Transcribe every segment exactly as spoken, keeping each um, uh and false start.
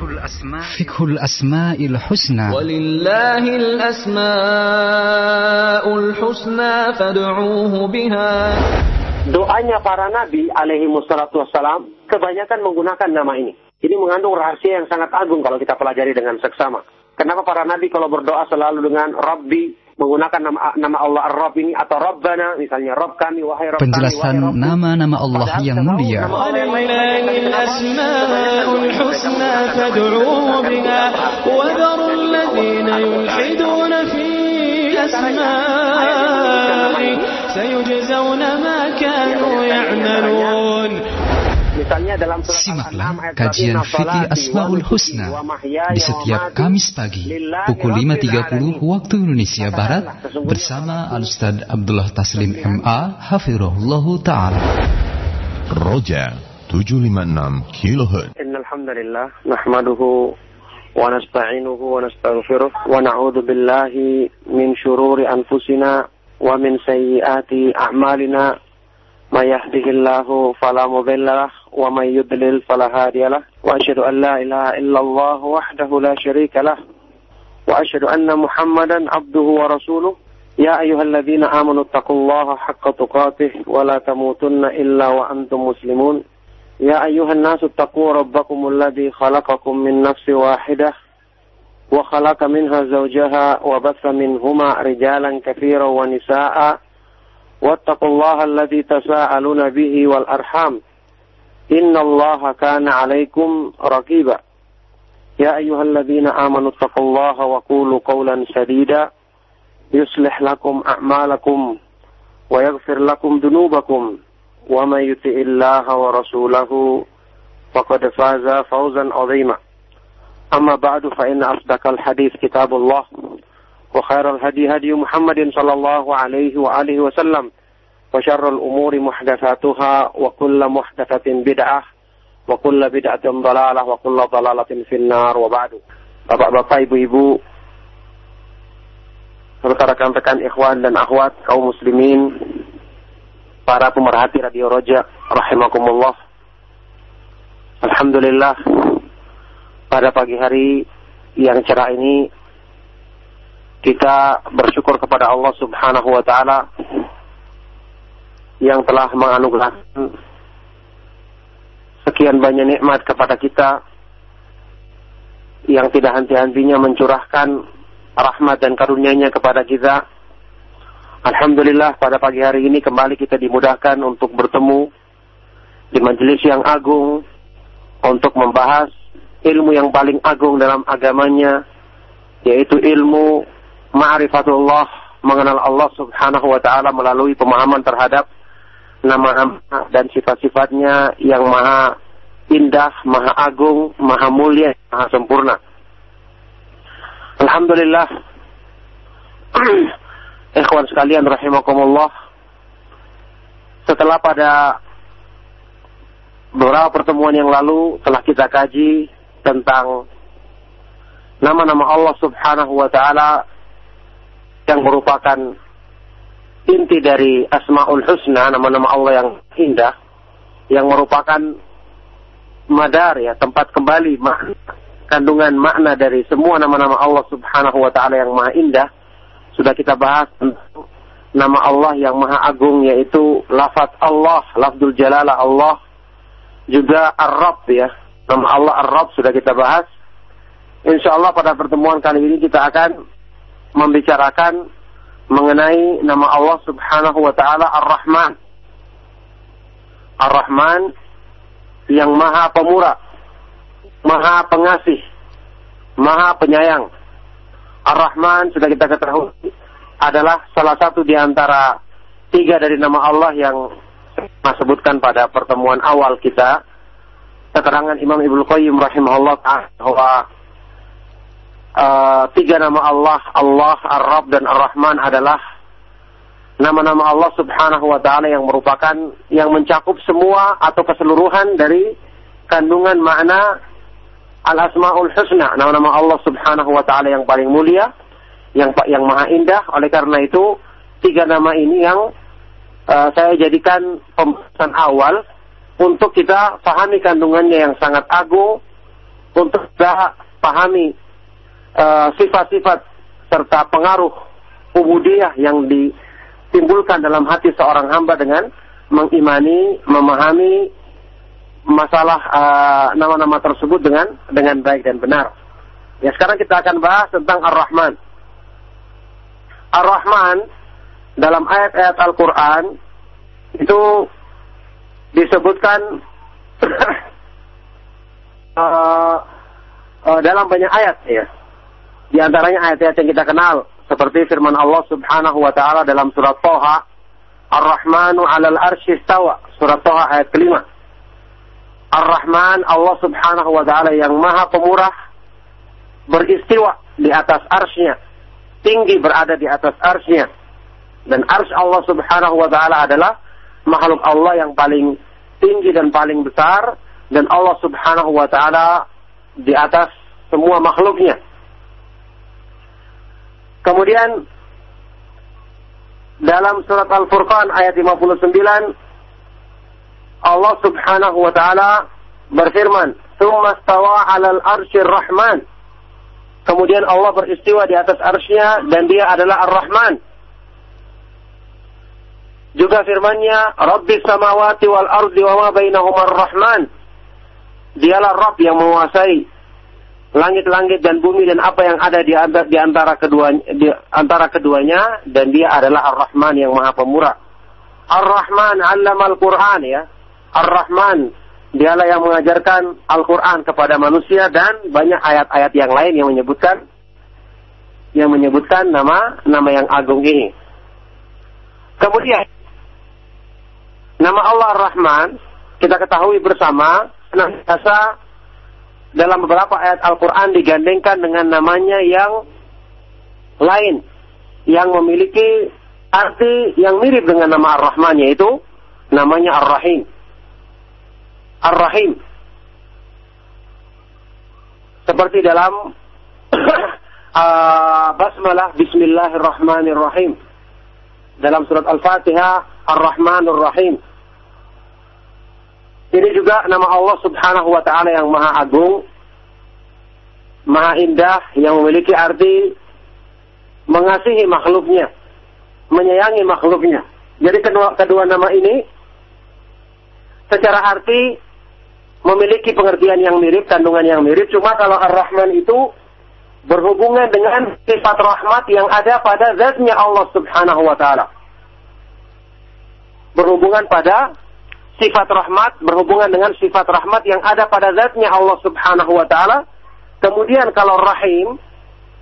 Fiqhul Asma'il Husna. Walillahil Asma'ul Husna fad'uuhu biha. Doanya para nabi alaihi wassalatu wassalam kebanyakan menggunakan nama ini. Ini mengandung rahasia yang sangat agung kalau kita pelajari dengan seksama. Kenapa para nabi kalau berdoa selalu dengan Rabbi, menggunakan nama, nama Allah Ar-Rabb ini, atau Rabbana misalnya, Rabb kami, wahai Rabb kami, penjelasan nama-nama Allah yang mulia. Misalnya dalam surat Al-An'am kajian Fiqih Asmaul Husna di setiap Kamis pagi pukul lima tiga puluh waktu Indonesia Barat bersama Al-Ustaz Abdullah Taslim M A hafizahullahu taala. Roja tujuh lima enam kilohertz. Innal hamdalillah nahmaduhu wa nasta'inuhu wa nastaghfiruh wa na'udzu billahi min syururi anfusina wa min sayyiati a'malina. ما يهده الله فلا مضل له ومن يضلل فلا هادي له وأشهد أن لا إله إلا الله وحده لا شريك له وأشهد أن محمدا عبده ورسوله يا أيها الذين آمنوا اتقوا الله حق تقاته ولا تموتن إلا وأنتم مسلمون يا أيها الناس اتقوا ربكم الذي خلقكم من نفس واحدة وخلق منها زوجها وبث منهما رجالا كثيرا ونساء واتقوا الله الذي تساءلون به والأرحام إن الله كان عليكم رقيبا يا أيها الذين آمنوا اتقوا الله وقولوا قولا سديدا يصلح لكم أعمالكم ويغفر لكم ذنوبكم ومن يطع الله ورسوله فقد فاز فوزا عظيما أما بعد فإن أصدق الحديث كتاب الله وخير الهدي هدي محمد صلى الله عليه وآله وسلم وشر الأمور محدثاتها وكل محدثة بدعة وكل بدعة ضلالة وكل ضلالة في النار وبعد. Bapak-bapak, ibu-ibu, serta rekan-rekan ikhwan dan akhwat kaum muslimin, para pemerhati Radio Roja rahimakumullah. Alhamdulillah, pada pagi hari yang cerah ini kita bersyukur kepada Allah subhanahu wa ta'ala yang telah menganugerahkan sekian banyak nikmat kepada kita yang tidak henti-hentinya mencurahkan rahmat dan karunia-Nya kepada kita. Alhamdulillah, pada pagi hari ini kembali kita dimudahkan untuk bertemu di majelis yang agung untuk membahas ilmu yang paling agung dalam agamanya, yaitu ilmu ma'rifatullah, mengenal Allah subhanahu wa ta'ala melalui pemahaman terhadap nama-nama dan sifat-sifatnya yang maha indah, maha agung, maha mulia, maha sempurna. Alhamdulillah, ikhwan sekalian rahimakumullah, setelah pada beberapa pertemuan yang lalu telah kita kaji tentang nama-nama Allah subhanahu wa ta'ala yang merupakan inti dari Asmaul Husna, nama-nama Allah yang indah, yang merupakan madar, ya, tempat kembali makna, kandungan makna dari semua nama-nama Allah subhanahu wa ta'ala yang maha indah. Sudah kita bahas nama Allah yang maha agung, yaitu lafaz Allah, lafzul jalalah Allah, juga Ar-Rabb, ya, nama Allah Ar-Rabb sudah kita bahas. Insyaallah pada pertemuan kali ini kita akan membicarakan mengenai nama Allah subhanahu wa ta'ala Ar-Rahman. Ar-Rahman yang maha pemurah, maha pengasih, maha penyayang. Ar-Rahman sudah kita ketahui adalah salah satu di antara tiga dari nama Allah yang saya sebutkan pada pertemuan awal kita. Keterangan Imam Ibnu Qayyim rahimahullah ta'ala, Uh, tiga nama Allah, Allah, Ar-Rabb, dan Ar-Rahman adalah nama-nama Allah subhanahu wa ta'ala yang merupakan, yang mencakup semua atau keseluruhan dari kandungan makna Al-Asma'ul Husna, nama-nama Allah subhanahu wa ta'ala yang paling mulia, yang, yang maha indah. Oleh karena itu, tiga nama ini yang uh, saya jadikan pembahasan awal untuk kita pahami kandungannya yang sangat agung, untuk berusaha pahami uh, sifat-sifat serta pengaruh ubudiyah yang ditimbulkan dalam hati seorang hamba dengan mengimani, memahami masalah uh, nama-nama tersebut dengan dengan baik dan benar. Ya, sekarang kita akan bahas tentang Ar-Rahman. Ar-Rahman dalam ayat-ayat Al-Quran itu disebutkan uh, uh, dalam banyak ayat, ya. Di antaranya ayat-ayat yang kita kenal seperti firman Allah Subhanahu wa taala dalam surat Toha, Ar-Rahmanu 'alal arsy istawa, surat Toha ayat kelima. Ar-Rahman, Allah Subhanahu wa taala yang Maha Pemurah, beristiwa di atas arsy-Nya, tinggi berada di atas arsy-Nya. Dan arsy Allah Subhanahu wa taala adalah makhluk Allah yang paling tinggi dan paling besar, dan Allah Subhanahu wa taala di atas semua makhluknya. Kemudian dalam surat Al-Furqan ayat lima puluh sembilan Allah Subhanahu wa taala berfirman, "Tsumma istawa 'alal 'arsyir Rahman." Kemudian Allah beristiwa di atas arsy-Nya dan Dia adalah Ar-Rahman. Juga firman-Nya, Rabbis samawati wal ardi wa ma bainahuma ar-Rahman. Dialah Rabb yang menguasai langit-langit dan bumi dan apa yang ada di antara, di antara keduanya, di antara keduanya, dan Dia adalah Ar-Rahman yang Maha Pemurah. Ar-Rahman 'allamal Qur'an, ya. Ar-Rahman, Dialah yang mengajarkan Al-Qur'an kepada manusia, dan banyak ayat-ayat yang lain yang menyebutkan yang menyebutkan nama nama yang agung ini. Kemudian nama Allah Ar-Rahman kita ketahui bersama, nah, biasa dalam beberapa ayat Al-Quran digandengkan dengan namanya yang lain, yang memiliki arti yang mirip dengan nama Ar-Rahman, yaitu namanya Ar-Rahim. Ar-Rahim. Seperti dalam uh, basmalah Bismillahirrahmanirrahim. Dalam surat Al-Fatihah, Ar-Rahmanur Rahim. Ini juga nama Allah Subhanahu wa taala yang Maha Agung, Maha Indah, yang memiliki arti mengasihi makhluknya, menyayangi makhluknya. Jadi kedua kedua nama ini secara arti memiliki pengertian yang mirip, kandungan yang mirip. Cuma kalau Ar-Rahman itu berhubungan dengan sifat rahmat yang ada pada zatnya Allah Subhanahu wa taala. Berhubungan pada sifat rahmat, berhubungan dengan sifat rahmat yang ada pada zatnya Allah Subhanahu wa taala. Kemudian kalau Rahim,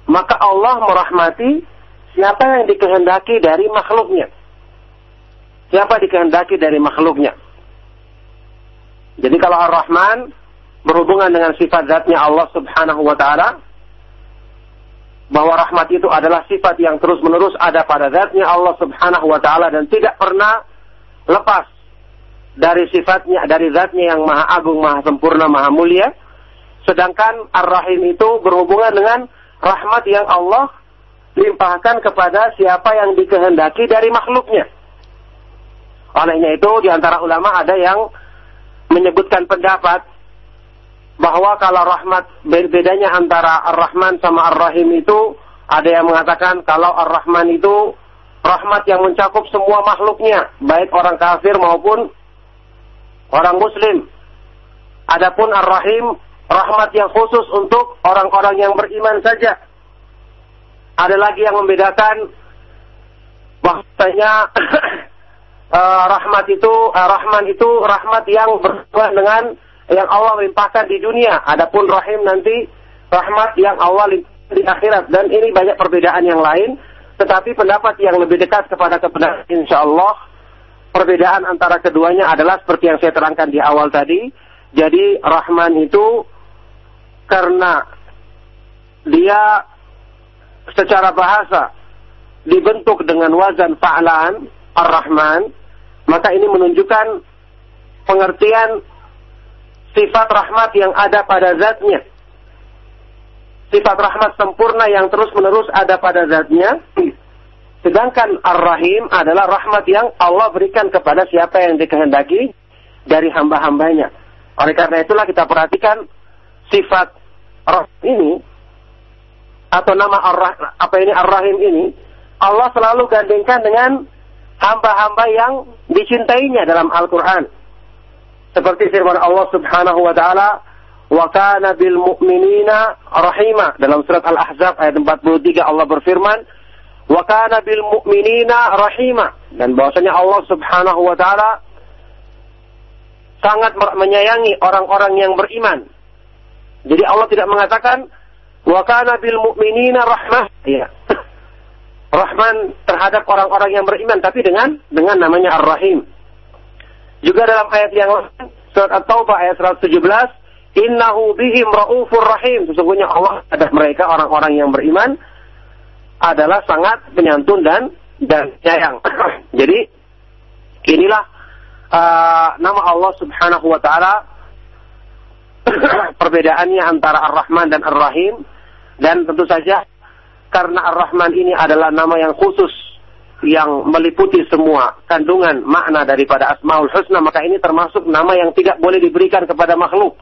maka Allah merahmati siapa yang dikehendaki dari makhluknya. Siapa dikehendaki dari makhluknya. Jadi kalau Ar-Rahman berhubungan dengan sifat zatnya Allah Subhanahu wa taala, bahwa rahmat itu adalah sifat yang terus-menerus ada pada zatnya Allah Subhanahu wa taala dan tidak pernah lepas dari sifatnya, dari zatnya yang Maha Agung, Maha Sempurna, Maha Mulia. Sedangkan Ar-Rahim itu berhubungan dengan rahmat yang Allah limpahkan kepada siapa yang dikehendaki dari makhluknya. Olehnya itu di antara ulama ada yang menyebutkan pendapat bahwa kalau rahmat, bedanya antara Ar-Rahman sama Ar-Rahim itu, ada yang mengatakan kalau Ar-Rahman itu rahmat yang mencakup semua makhluknya, baik orang kafir maupun orang muslim. Adapun Ar-Rahim, rahmat yang khusus untuk orang-orang yang beriman saja. Ada lagi yang membedakan bahwasanya uh, rahmat itu, uh, Rahman itu rahmat yang berhubungan dengan yang Allah limpahkan di dunia. Adapun Rahim nanti rahmat yang Allah limpahkan di akhirat. Dan ini banyak perbedaan yang lain. Tetapi pendapat yang lebih dekat kepada kebenaran, insyaallah, perbedaan antara keduanya adalah seperti yang saya terangkan di awal tadi. Jadi Rahman itu karena dia secara bahasa dibentuk dengan wazan fa'lan Ar-Rahman, maka ini menunjukkan pengertian sifat rahmat yang ada pada zatnya. Sifat rahmat sempurna yang terus-menerus ada pada zatnya. Sedangkan Ar-Rahim adalah rahmat yang Allah berikan kepada siapa yang dikehendaki dari hamba-hambanya. Oleh karena itulah kita perhatikan sifat Ar ini atau nama Ar-Rahman, apa ini Ar-Rahim ini, Allah selalu gandengkan dengan hamba-hamba yang dicintainya dalam Al-Qur'an. Seperti firman Allah Subhanahu wa taala, "Wa kana bil mu'minina rahima." Dalam surat Al-Ahzab ayat empat puluh tiga Allah berfirman, "Wa kana bil mu'minina rahima." Dan bahwasanya Allah Subhanahu wa taala sangat menyayangi orang-orang yang beriman. Jadi Allah tidak mengatakan wa kana bil mu'minina rahmah, ya. Rahman terhadap orang-orang yang beriman, tapi dengan dengan namanya Ar-Rahim. Juga dalam ayat yang lain, surat At-Taubah ayat seratus tujuh belas, innahu bihim raufur rahim. Sesungguhnya Allah terhadap mereka orang-orang yang beriman adalah sangat penyantun dan dan sayang. Jadi inilah uh, nama Allah Subhanahu wa taala, perbedaannya antara Ar-Rahman dan Ar-Rahim. Dan tentu saja karena Ar-Rahman ini adalah nama yang khusus yang meliputi semua kandungan makna daripada Asmaul Husna, maka ini termasuk nama yang tidak boleh diberikan kepada makhluk.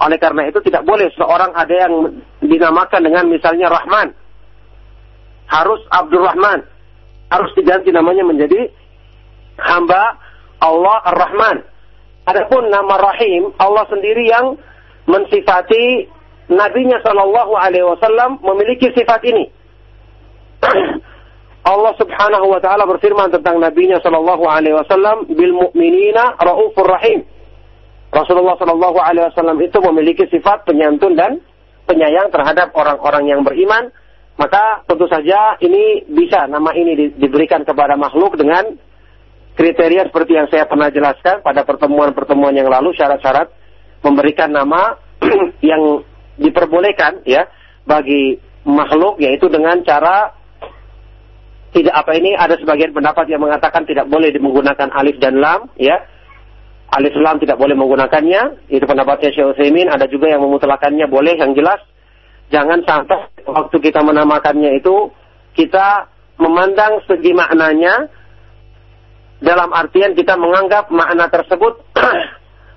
Oleh karena itu tidak boleh seorang ada yang dinamakan dengan misalnya Rahman, harus Abdurrahman, harus diganti namanya menjadi hamba Allah Ar-Rahman. Adapun nama Rahim, Allah sendiri yang mensifati Nabi-Nya Shallallahu Alaihi Wasallam memiliki sifat ini. Allah Subhanahu Wa Taala berfirman tentang Nabi-Nya Shallallahu Alaihi Wasallam, bil mu'minina raufur rahim. Rasulullah Shallallahu Alaihi Wasallam itu memiliki sifat penyantun dan penyayang terhadap orang-orang yang beriman. Maka tentu saja ini bisa nama ini di, diberikan kepada makhluk dengan kriteria seperti yang saya pernah jelaskan pada pertemuan-pertemuan yang lalu, syarat-syarat memberikan nama yang diperbolehkan ya bagi makhluk, yaitu dengan cara tidak apa ini ada sebagian pendapat yang mengatakan tidak boleh menggunakan alif dan lam, ya alif lam tidak boleh menggunakannya, itu pendapatnya Syaikh Utsaimin. Ada juga yang memutlakannya boleh. Yang jelas jangan sampai waktu kita menamakannya itu kita memandang segi maknanya, dalam artian kita menganggap makna tersebut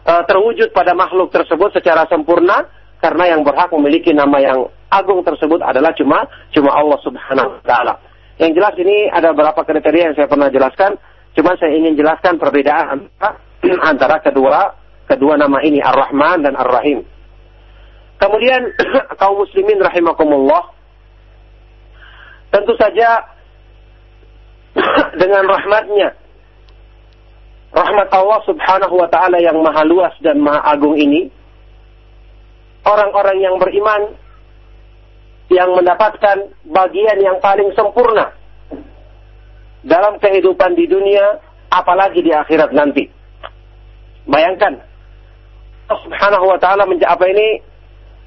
terwujud pada makhluk tersebut secara sempurna, karena yang berhak memiliki nama yang agung tersebut adalah cuma cuma Allah Subhanahu wa taala. Yang jelas ini ada beberapa kriteria yang saya pernah jelaskan, cuma saya ingin jelaskan perbedaan antara, antara kedua kedua nama ini Ar-Rahman dan Ar-Rahim. Kemudian kaum muslimin rahimakumullah, tentu saja dengan rahmatnya, rahmat Allah Subhanahu wa taala yang maha luas dan maha agung ini, orang-orang yang beriman yang mendapatkan bagian yang paling sempurna dalam kehidupan di dunia, apalagi di akhirat nanti. Bayangkan Allah Subhanahu wa taala apa ini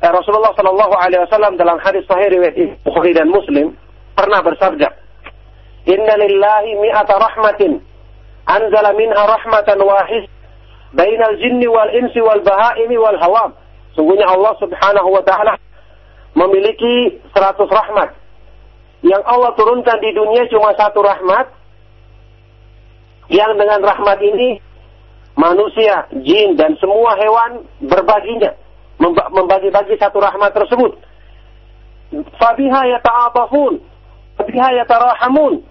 eh, Rasulullah Shallallahu alaihi wasallam dalam hadis sahih riwayat Bukhari dan Muslim pernah bersabda, "Inna lillahi mi'ata rahmatin anzala minha rahmatan wahid bainal jinni wal insi wal bahaimi wal hawam." Sungguhnya Allah Subhanahu wa taala memiliki seratus rahmat. Yang Allah turunkan di dunia cuma satu rahmat, yang dengan rahmat ini manusia, jin dan semua hewan berbaginya, membagi-bagi satu rahmat tersebut. Fabiha yata'atafun, fabiha yatarahamun,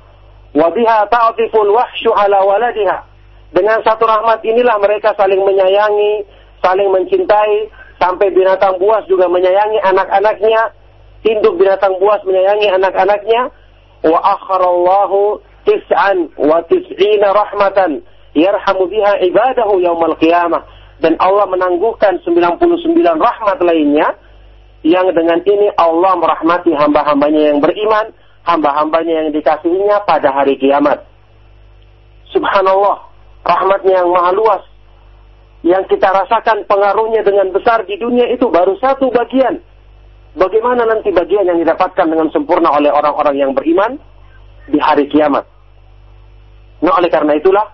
wa biha ta'atiful wahsyu ala waladiha. Dengan satu rahmat inilah mereka saling menyayangi, saling mencintai. Sampai binatang buas juga menyayangi anak-anaknya, induk binatang buas menyayangi anak-anaknya. Wa akharallahu tis'an wa tis'ina rahmatan yarhamu biha ibadahu yaumal qiyamah. Dan Allah menangguhkan sembilan puluh sembilan rahmat lainnya, yang dengan ini Allah merahmati hamba-hambanya yang beriman, hamba-hambanya yang dikasihinya pada hari kiamat. Subhanallah, rahmatnya yang maha luas yang kita rasakan pengaruhnya dengan besar di dunia itu baru satu bagian. Bagaimana nanti bagian yang didapatkan dengan sempurna oleh orang-orang yang beriman di hari kiamat? Nah, oleh karena itulah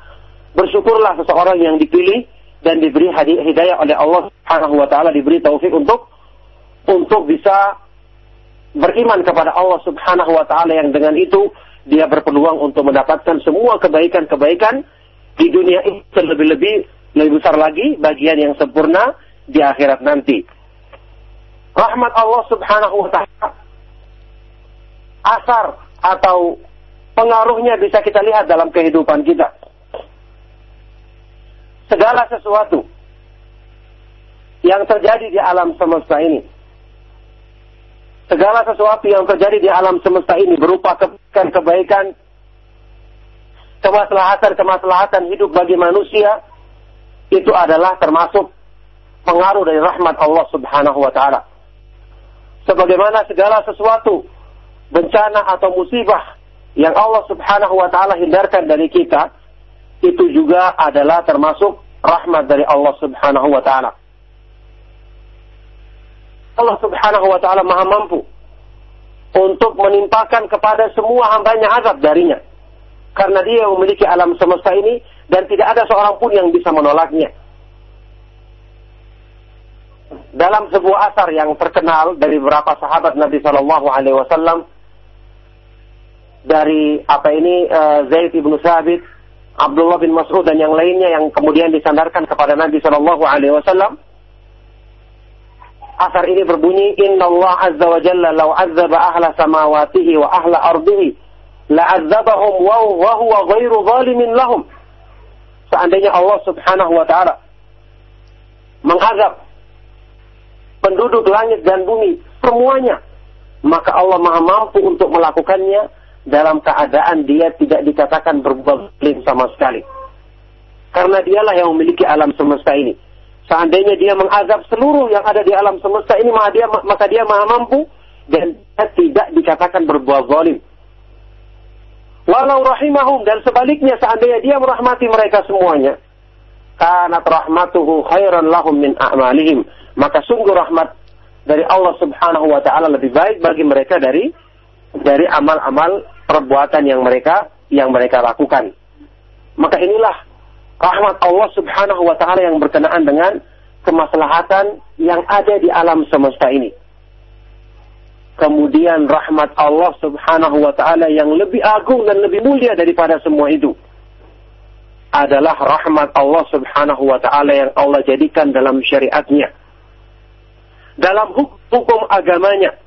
bersyukurlah seseorang yang dipilih dan diberi hidayah oleh Allah Subhanahu wa taala, diberi taufik untuk untuk bisa beriman kepada Allah Subhanahu wa taala, yang dengan itu dia berpeluang untuk mendapatkan semua kebaikan-kebaikan di dunia ini, terlebih-lebih lebih besar lagi bagian yang sempurna di akhirat nanti. rahmat Allah subhanahu wa ta'ala, asar atau pengaruhnya bisa kita lihat dalam kehidupan kita. Segala sesuatu yang terjadi di alam semesta ini, segala sesuatu yang terjadi di alam semesta ini berupa kebaikan-kebaikan, kemaslahatan-kemaslahatan hidup bagi manusia, itu adalah termasuk pengaruh dari rahmat Allah subhanahu wa ta'ala. Sebagaimana segala sesuatu, bencana atau musibah yang Allah subhanahu wa ta'ala hindarkan dari kita, itu juga adalah termasuk rahmat dari Allah subhanahu wa ta'ala. Allah subhanahu wa ta'ala maha mampu untuk menimpakan kepada semua hambanya azab darinya, karena dia yang memiliki alam semesta ini dan tidak ada seorang pun yang bisa menolaknya. Dalam sebuah asar yang terkenal dari beberapa sahabat Nabi shallallahu alaihi wasallam, dari apa ini Zaid bin Tsabit, Abdullah bin Mas'ud dan yang lainnya yang kemudian disandarkan kepada Nabi shallallahu alaihi wasallam, asar ini berbunyi, Inna Allah azza wa jalla law azzaba ahla samawatihi wa ahla ardihi la'azzabahum wa huwa ghairu zalimin lahum. Seandainya Allah subhanahu wa ta'ala mengazab penduduk langit dan bumi semuanya, maka Allah maha mampu untuk melakukannya dalam keadaan dia tidak dikatakan berbuat zalim sama sekali, karena dialah yang memiliki alam semesta ini. Seandainya dia mengazab seluruh yang ada di alam semesta ini, maka dia, maka dia maha mampu dan tidak dikatakan berbuat zalim. Walau rahimahum, dan sebaliknya seandainya dia merahmati mereka semuanya, kanat rahmatuhu khairan lahum min a'malihim, maka sungguh rahmat dari Allah subhanahu wa ta'ala lebih baik bagi mereka dari dari amal-amal perbuatan yang mereka yang mereka lakukan. Maka inilah rahmat Allah subhanahu wa ta'ala yang berkenaan dengan kemaslahatan yang ada di alam semesta ini. Kemudian rahmat Allah subhanahu wa ta'ala yang lebih agung dan lebih mulia daripada semua itu adalah rahmat Allah subhanahu wa ta'ala yang Allah jadikan dalam syariatnya, dalam hukum agamanya.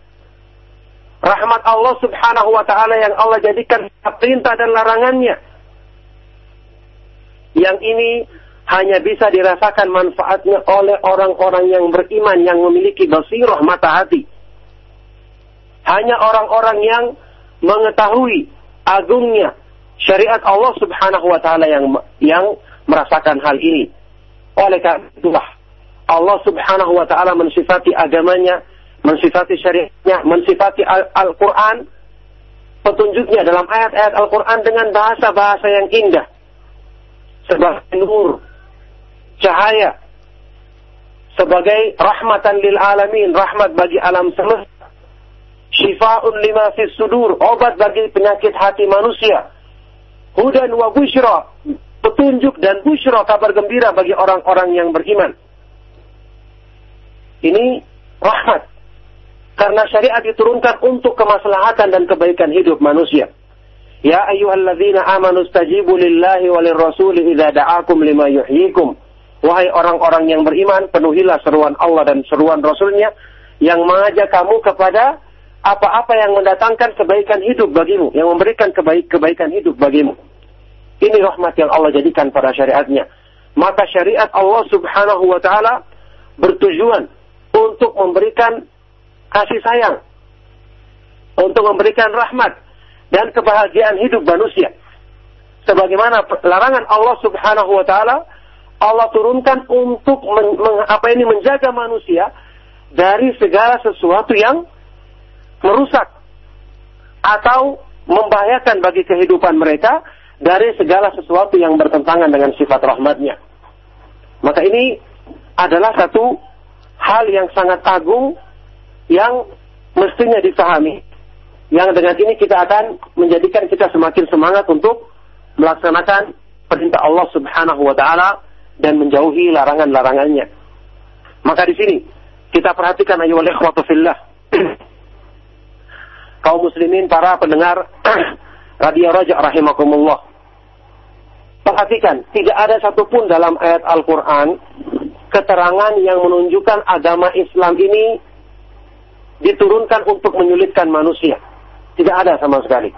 Rahmat Allah subhanahu wa ta'ala yang Allah jadikan perintah dan larangannya, yang ini hanya bisa dirasakan manfaatnya oleh orang-orang yang beriman, yang memiliki basirah mata hati. Hanya orang-orang yang mengetahui agungnya syariat Allah subhanahu wa ta'ala yang, yang merasakan hal ini. Oleh karena itulah Allah subhanahu wa ta'ala mensifati agamanya, mensifati syariatnya, mensifati Al-Quran, petunjuknya dalam ayat-ayat Al-Quran dengan bahasa-bahasa yang indah. Sebagai nur, cahaya, sebagai rahmatan lil alamin, rahmat bagi alam semesta. Syifa'un lima fis sudur, obat bagi penyakit hati manusia. Hudan wa busyra, petunjuk dan busyra, kabar gembira bagi orang-orang yang beriman. Ini rahmat, karena syariat diturunkan untuk kemaslahatan dan kebaikan hidup manusia. Ya ayyuhalladzina amanu istajibu lillahi walir rasuli idza da'akum lima yuhyikum. Wahai orang-orang yang beriman, penuhilah seruan Allah dan seruan Rasulnya yang mengajak kamu kepada apa-apa yang mendatangkan kebaikan hidup bagimu, yang memberikan kebaik, kebaikan hidup bagimu. Ini rahmat yang Allah jadikan pada syariatnya. Maka syariat Allah subhanahu wa ta'ala bertujuan untuk memberikan kasih sayang, untuk memberikan rahmat dan kebahagiaan hidup manusia. Sebagaimana larangan Allah subhanahu wa ta'ala, Allah turunkan untuk men, men, apa ini, menjaga manusia dari segala sesuatu yang merusak atau membahayakan bagi kehidupan mereka, dari segala sesuatu yang bertentangan dengan sifat rahmatnya. Maka ini adalah satu hal yang sangat agung yang mestinya dipahami, yang dengan ini kita akan menjadikan kita semakin semangat untuk melaksanakan perintah Allah subhanahu wa ta'ala dan menjauhi larangan-larangannya. Maka di sini kita perhatikan, ayyuhal ikhwatu fillah, kaum muslimin, para pendengar Radio Roja rahimakumullah. Perhatikan, tidak ada satupun dalam ayat Al-Quran keterangan yang menunjukkan agama Islam ini diturunkan untuk menyulitkan manusia. Tidak ada sama sekali.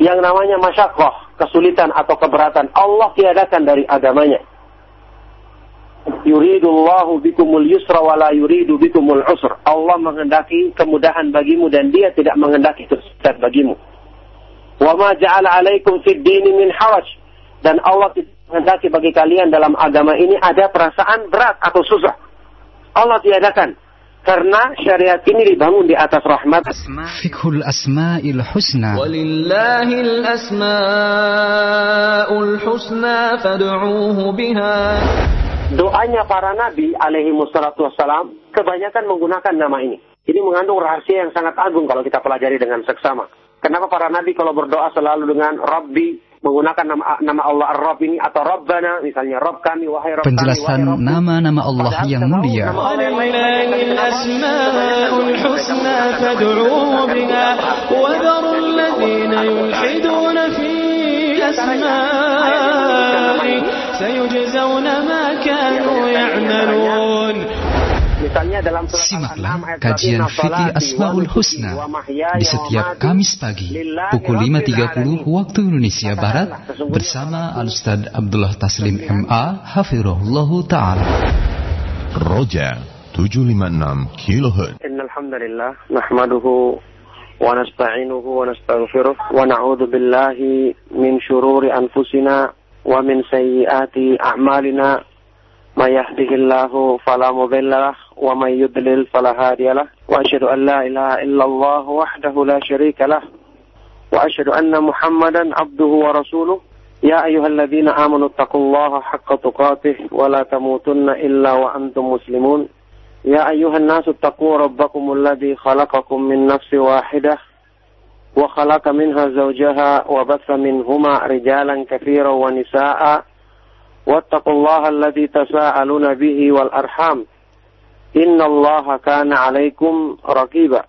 Yang namanya masyakoh, kesulitan atau keberatan, Allah tiadakan dari agamanya. Yuridullahu bikumul yusra wa la yuridu bikumul usra. Allah menghendaki kemudahan bagimu dan dia tidak menghendaki kesulitan bagimu. Wa ma ja'ala alaikum fid dini min haraj. Dan Allah tidak menghendaki bagi kalian dalam agama ini ada perasaan berat atau susah. Allah tiadakan. Karena syariat ini dibangun di atas rahmat. Fiqhul Asma'il Husna. Walillahil Asma'ul Husna fad'uuhu biha. Doanya para nabi alaihi wassalatu wassalam kebanyakan menggunakan nama ini. Ini mengandung rahasia yang sangat agung kalau kita pelajari dengan seksama. Kenapa para nabi kalau berdoa selalu dengan Rabbi, menggunakan nama, nama Allah Ar-Rabb ini, atau Rabbana, misalnya Rabb kami, wahai Rabb kami. Penjelasan nama-nama Allah yang mulia. Misalnya dalam simaklah kajian Fiqih Asmaul Husna di setiap Kamis pagi pukul lima tiga puluh waktu Indonesia Barat bersama Al-Ustaz Abdullah Taslim M A hafizahullahu taala. Roja tujuh lima enam kHz. Innal hamdalillah nahmaduhu wa nasta'inuhu wa nastaghfiruh wa na'udzu billahi min syururi anfusina wa min sayyiati a'malina. من يهده الله فلا مضل له ومن يضلل فلا هادي له وأشهد أن لا إله إلا الله وحده لا شريك له وأشهد أن محمدا عبده ورسوله يا أيها الذين آمنوا اتقوا الله حق تقاته ولا تموتن إلا وأنتم مسلمون يا أيها الناس اتقوا ربكم الذي خلقكم من نفس واحدة وخلق منها زوجها وبث منهما رجالا كثيرا ونساء واتقوا الله الذي تساءلون به والأرحام إن الله كان عليكم رقيبا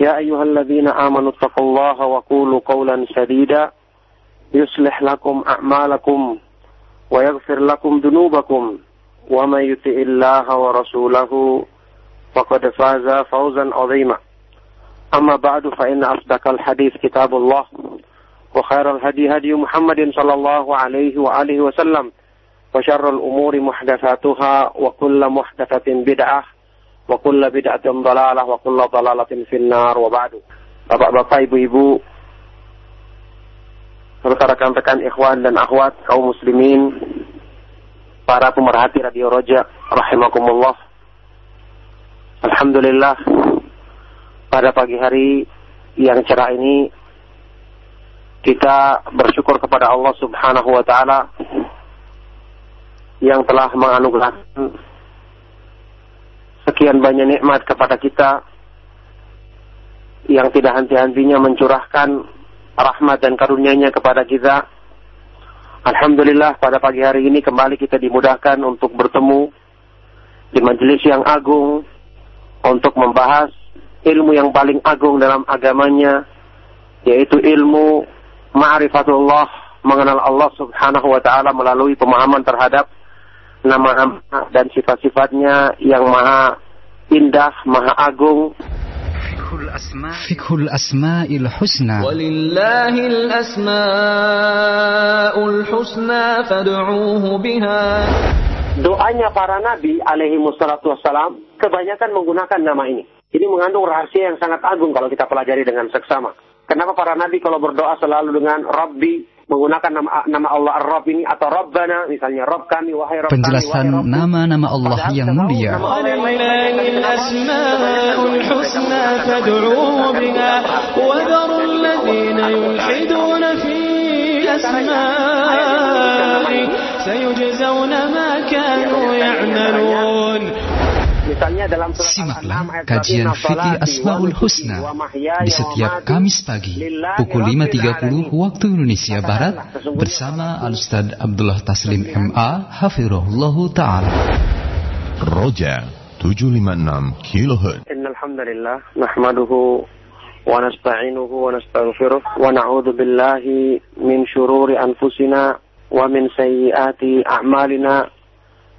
يا أيها الذين آمنوا اتقوا الله وقولوا قولا سديدا يصلح لكم أعمالكم ويغفر لكم ذنوبكم ومن يطع الله ورسوله فقد فاز فوزا عظيما أما بعد فإن أصدق الحديث كتاب الله وخير الهدي هدي محمد صلى الله عليه وآله وسلم وشر الأمور محدثاتها وكل محدثة بدعة وكل بدعة ضلالة وكل ضلالة في النار وبعد. Bapak-bapak, ibu-ibu, serta rekan-rekan ikhwan dan akhwat kaum muslimin, para pemerhati Radio Roja rahimakumullah. Alhamdulillah, pada pagi hari yang cerah ini kita bersyukur kepada Allah subhanahu wa ta'ala yang telah menganugerahkan sekian banyak nikmat kepada kita, yang tidak henti-hentinya mencurahkan rahmat dan karunia-Nya kepada kita. Alhamdulillah, pada pagi hari ini kembali kita dimudahkan untuk bertemu di majelis yang agung untuk membahas ilmu yang paling agung dalam agamanya, yaitu ilmu ma'rifatullah, mengenal Allah subhanahu wa ta'ala melalui pemahaman terhadap nama dan sifat-sifatnya yang maha indah, maha agung. Fiqhul Asma'il Husna. Walillahil Asma'ul Husna fad'uuhu biha. Doanya para nabi alaihi wassalatu wassalam kebanyakan menggunakan nama ini. Ini mengandung rahasia yang sangat agung kalau kita pelajari dengan seksama. Kenapa para nabi kalau berdoa selalu dengan Rabbi, menggunakan nama, nama Allah Ar-Rabb ini, atau Rabbana, misalnya Rabb kami, wahai Rabb kami. Penjelasan nama-nama Allah yang mulia. Misalnya dalam simaklah kajian Fiqih Asmaul Husna di setiap Kamis pagi pukul lima tiga puluh waktu Indonesia Barat bersama Al-Ustaz Abdullah Taslim M A hafizahullahu taala. Roja tujuh lima enam kHz. Innal hamdalillah nahmaduhu wa nasta'inuhu wa nastaghfiruh wa na'udzu billahi min syururi anfusina wa min sayyiati a'malina.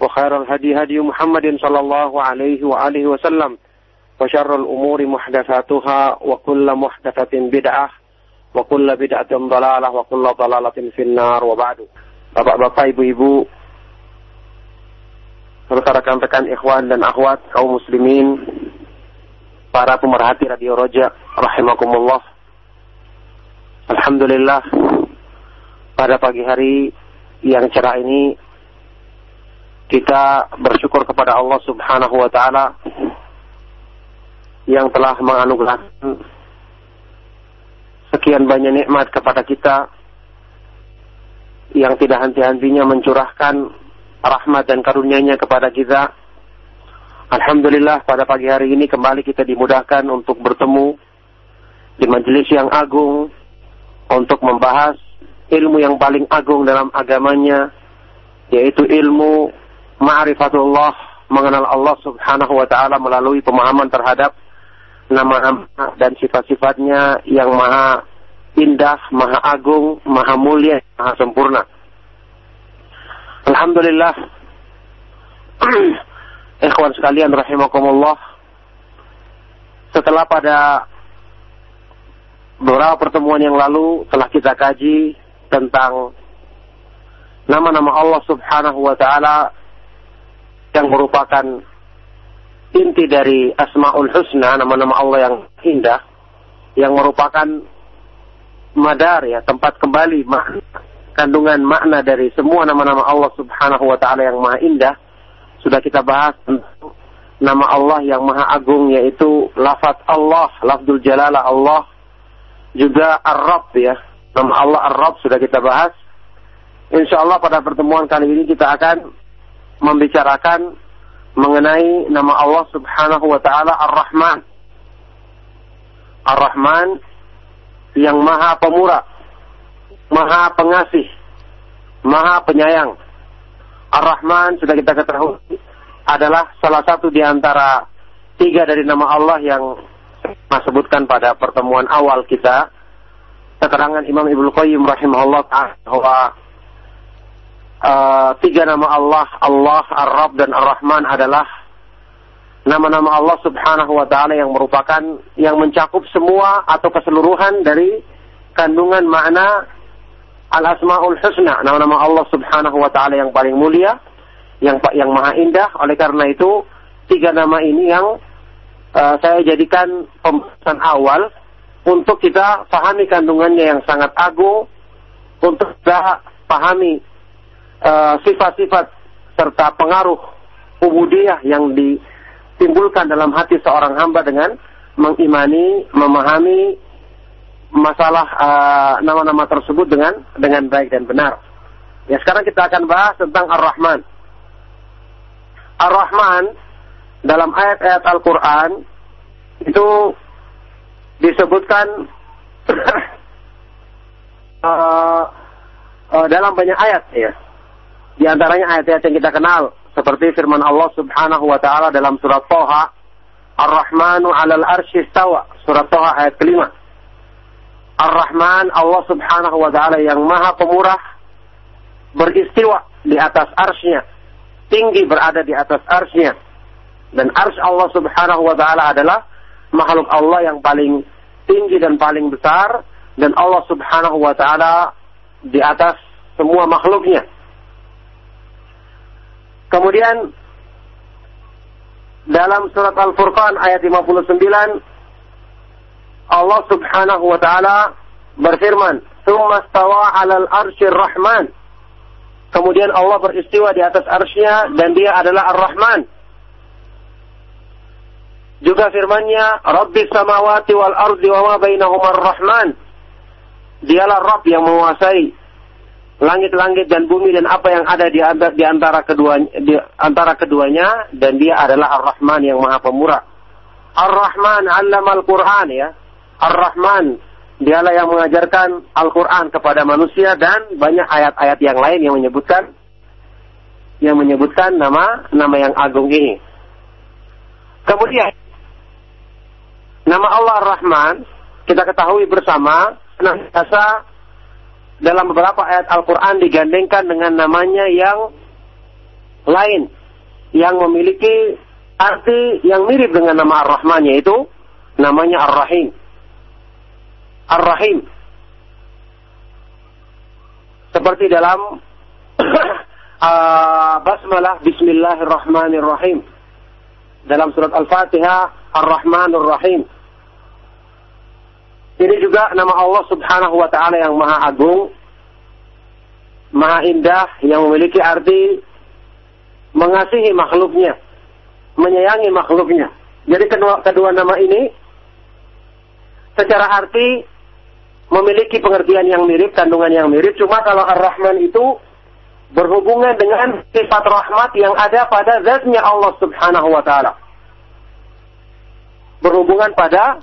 وخير الهدي هدي محمد صلى الله عليه وآله وسلم وشر الأمور محدثاتها وكل محدثة بدعة وكل بدعة ضلالة وكل ضلالة في النار وبعد. Bapak-bapak, ibu-ibu, serta rekan-rekan ikhwan dan akhwat kaum muslimin, para pemerhati Radio Roja rahimakumullah. Alhamdulillah, pada pagi hari yang cerah ini kita bersyukur kepada Allah Subhanahu wa taala yang telah menganugerahkan sekian banyak nikmat kepada kita, yang tidak henti-hentinya mencurahkan rahmat dan karunia-Nya kepada kita. Alhamdulillah, pada pagi hari ini kembali kita dimudahkan untuk bertemu di majelis yang agung untuk membahas ilmu yang paling agung dalam agamanya, yaitu ilmu ma'rifatullah, mengenal Allah Subhanahu wa taala melalui pemahaman terhadap nama dan sifat-sifatnya yang maha indah, maha agung, maha mulia, maha sempurna. Alhamdulillah, ikhwan sekalian rahimakumullah, setelah pada beberapa pertemuan yang lalu telah kita kaji tentang nama-nama Allah Subhanahu wa taala yang merupakan inti dari Asmaul Husna, nama-nama Allah yang indah, yang merupakan madar, ya, tempat kembali makna, kandungan makna dari semua nama-nama Allah Subhanahu wa taala yang maha indah. Sudah kita bahas nama Allah yang maha agung, yaitu lafaz Allah, lafzul jalalah Allah, juga Ar-Rabb, ya, nama Allah Ar-Rabb sudah kita bahas. Insyaallah pada pertemuan kali ini kita akan membicarakan mengenai nama Allah Subhanahu wa taala Ar-Rahman. Ar-Rahman yang Maha Pemurah, Maha Pengasih, Maha Penyayang. Ar-Rahman sudah kita ketahui adalah salah satu di antara tiga dari nama Allah yang saya sebutkan pada pertemuan awal kita. Keterangan Imam Ibnu Qayyim rahimahullah bahwa Uh, tiga nama Allah, Allah, Ar-Rabb, dan Ar-Rahman adalah nama-nama Allah Subhanahu wa ta'ala yang merupakan, yang mencakup semua atau keseluruhan dari kandungan makna Al-Asma'ul Husna, nama-nama Allah Subhanahu wa ta'ala yang paling mulia, yang yang maha indah. Oleh karena itu, tiga nama ini yang uh, saya jadikan pembahasan awal untuk kita pahami kandungannya yang sangat agung, untuk kita pahami Uh, sifat-sifat serta pengaruh ubudiyah yang ditimbulkan dalam hati seorang hamba dengan mengimani, memahami masalah uh, nama-nama tersebut dengan dengan baik dan benar. Ya, sekarang kita akan bahas tentang Ar-Rahman. Ar-Rahman dalam ayat-ayat Al-Quran itu disebutkan uh, uh, dalam banyak ayat, ya. Di antaranya ayat-ayat yang kita kenal seperti firman Allah Subhanahu wa taala dalam surat Toha, Ar-Rahmanu 'alal arsy istawa, surat Toha ayat kelima. Ar-Rahman, Allah Subhanahu wa taala yang Maha Pemurah, beristiwa di atas arsy-Nya, tinggi berada di atas arsy-Nya. Dan arsy Allah Subhanahu wa taala adalah makhluk Allah yang paling tinggi dan paling besar, dan Allah Subhanahu wa taala di atas semua makhluk-Nya. Kemudian dalam surat Al-Furqan ayat lima puluh sembilan Allah subhanahu wa ta'ala berfirman, "Tsumma stawa 'alal 'arsyir Rahman." Kemudian Allah beristiwa di atas arsy-Nya dan Dia adalah Ar-Rahman. Juga firman-Nya, "Rabbis samawati wal ardi wa ma bainahuma Ar-Rahman." Dialah Rabb yang menguasai langit-langit dan bumi dan apa yang ada di antara, di antara keduanya, di antara keduanya, dan Dia adalah Ar-Rahman yang Maha Pemurah. Ar-Rahman 'allamal Qur'an, ya. Ar-Rahman, Dialah yang mengajarkan Al-Qur'an kepada manusia, dan banyak ayat-ayat yang lain yang menyebutkan yang menyebutkan nama nama yang agung ini. Kemudian nama Allah Ar-Rahman kita ketahui bersama, nah biasa dalam beberapa ayat Al-Quran digandengkan dengan namanya yang lain, yang memiliki arti yang mirip dengan nama Ar-Rahman, yaitu namanya Ar-Rahim. Ar-Rahim. Seperti dalam uh, basmalah Bismillahirrahmanirrahim. Dalam surat Al-Fatihah, Ar-Rahmanir Rahim. Ini juga nama Allah subhanahu wa ta'ala yang maha agung, maha indah, yang memiliki arti mengasihi makhluknya, menyayangi makhluknya. Jadi kedua, kedua nama ini secara arti memiliki pengertian yang mirip, kandungan yang mirip. Cuma kalau Ar-Rahman itu berhubungan dengan sifat rahmat yang ada pada zatnya Allah subhanahu wa ta'ala. Berhubungan pada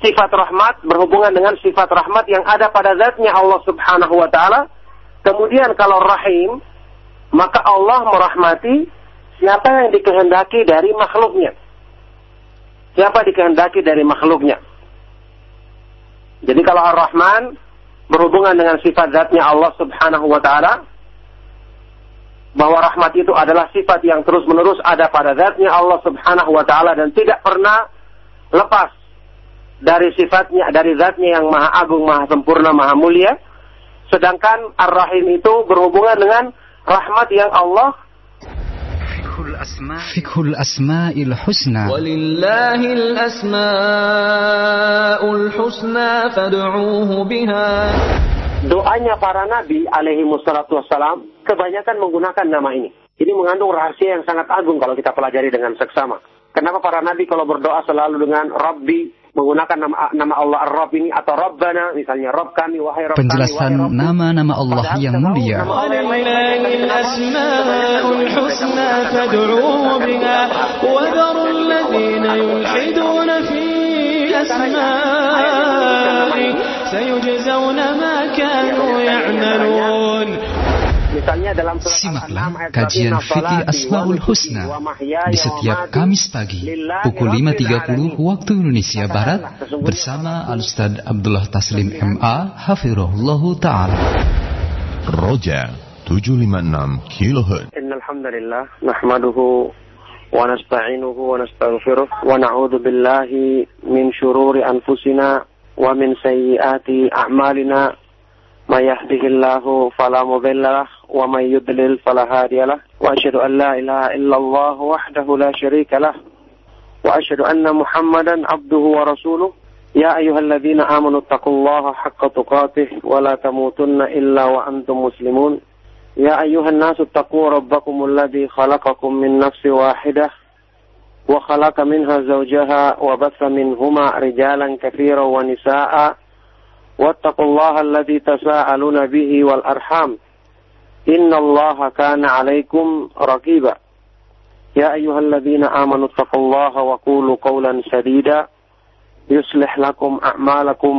sifat rahmat, berhubungan dengan sifat rahmat yang ada pada zatnya Allah subhanahu wa ta'ala. Kemudian kalau rahim, maka Allah merahmati siapa yang dikehendaki dari makhluknya. Siapa dikehendaki dari makhluknya. Jadi kalau Ar-Rahman berhubungan dengan sifat zatnya Allah subhanahu wa ta'ala, bahwa rahmat itu adalah sifat yang terus menerus ada pada zatnya Allah subhanahu wa ta'ala, dan tidak pernah lepas dari sifatnya, dari zatnya yang maha agung, maha sempurna, maha mulia. Sedangkan Ar-Rahim itu berhubungan dengan rahmat yang Allah Fiqhul Asma'il Husna. Walillahil Asma'ul Husna fad'uuhu biha. Doanya para nabi alaihi wassalatu wassalam kebanyakan menggunakan nama ini. Ini mengandung rahasia yang sangat agung kalau kita pelajari dengan seksama. Kenapa para nabi kalau berdoa selalu dengan Rabbi, menggunakan nama, nama Allah Ar-Rabb ini, atau Rabbana, misalnya Rabb kami, wahai Rabb kami, penjelasan nama-nama Allah padahal yang mulia. Misalnya dalam surat An-Nam, kajian Fiqih Asmaul Husna di setiap Kamis pagi pukul lima tiga puluh waktu Indonesia Barat bersama Al-Ustaz Abdullah Taslim M A hafizahullahu taala. Roja tujuh lima enam kilohertz. Innal hamdalillah nahmaduhu wa nasta'inuhu wa nastaghfiruh wa na'udzu billahi min syururi anfusina wa min sayyiati a'malina. ما يهده الله فلا مضل له ومن يضلل فلا هادي له وأشهد أن لا إله إلا الله وحده لا شريك له وأشهد أن محمدا عبده ورسوله يا أيها الذين آمنوا اتقوا الله حق تقاته ولا تموتن إلا وأنتم مسلمون يا أيها الناس اتقوا ربكم الذي خلقكم من نفس واحدة وخلق منها زوجها وبث منهما رجالا كثيرا ونساء واتقوا الله الذي تساءلون به والأرحام إن الله كان عليكم رقيبا يا أيها الذين آمنوا اتقوا الله وقولوا قولا سديدا يصلح لكم أعمالكم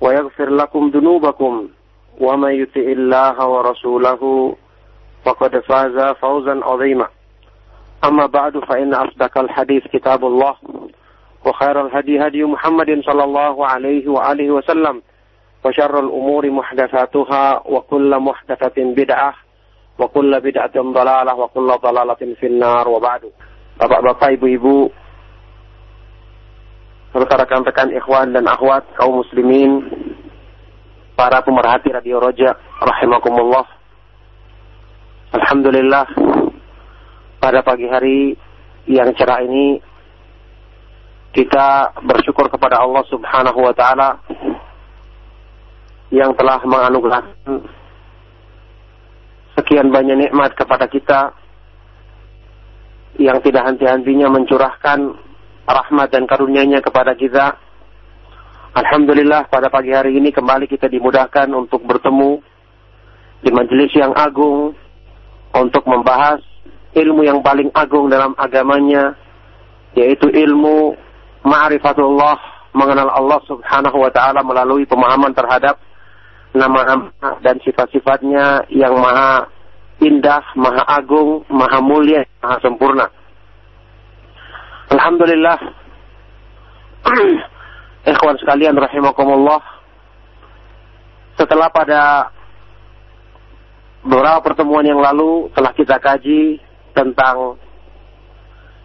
ويغفر لكم ذنوبكم ومن يطع الله ورسوله فقد فاز فوزا عظيما أما بعد فإن أصدق الحديث كتاب الله وخير الهدي هدي محمد صلى الله عليه وآله وسلم وشر الأمور محدثاتها وكل محدثة بدعة وكل بدعة ضلالة وكل ضلالة في النار وبعد. Bapak-bapak, ibu-ibu, serta rekan-rekan ikhwan dan akhwat kaum muslimin, para pemerhati Radio Roja rahimakumullah. Alhamdulillah, pada pagi hari yang cerah ini kita bersyukur kepada Allah Subhanahu wa taala yang telah menganugerahkan sekian banyak nikmat kepada kita, yang tidak henti-hentinya mencurahkan rahmat dan karunia-Nya kepada kita. Alhamdulillah, pada pagi hari ini kembali kita dimudahkan untuk bertemu di majelis yang agung untuk membahas ilmu yang paling agung dalam agamanya, yaitu ilmu ma'rifatullah, mengenal Allah Subhanahu wa taala melalui pemahaman terhadap nama dan sifat-sifatnya yang maha indah, maha agung, maha mulia, maha sempurna. Alhamdulillah. Ikhwan sekalian rahimakumullah, setelah pada beberapa pertemuan yang lalu telah kita kaji tentang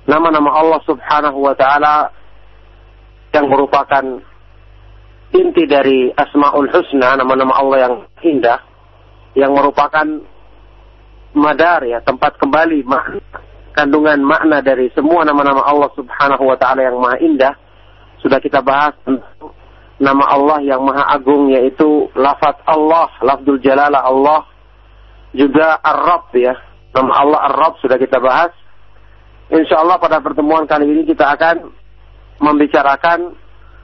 nama-nama Allah Subhanahu wa taala yang merupakan inti dari Asmaul Husna, nama-nama Allah yang indah, yang merupakan madar, ya, tempat kembali makna, kandungan makna dari semua nama-nama Allah Subhanahu wa taala yang maha indah. Sudah kita bahas nama Allah yang maha agung, yaitu lafaz Allah, lafzul jalalah Allah, juga Ar-Rabb, ya, nama Allah Ar-Rabb sudah kita bahas. Insyaallah pada pertemuan kali ini kita akan membicarakan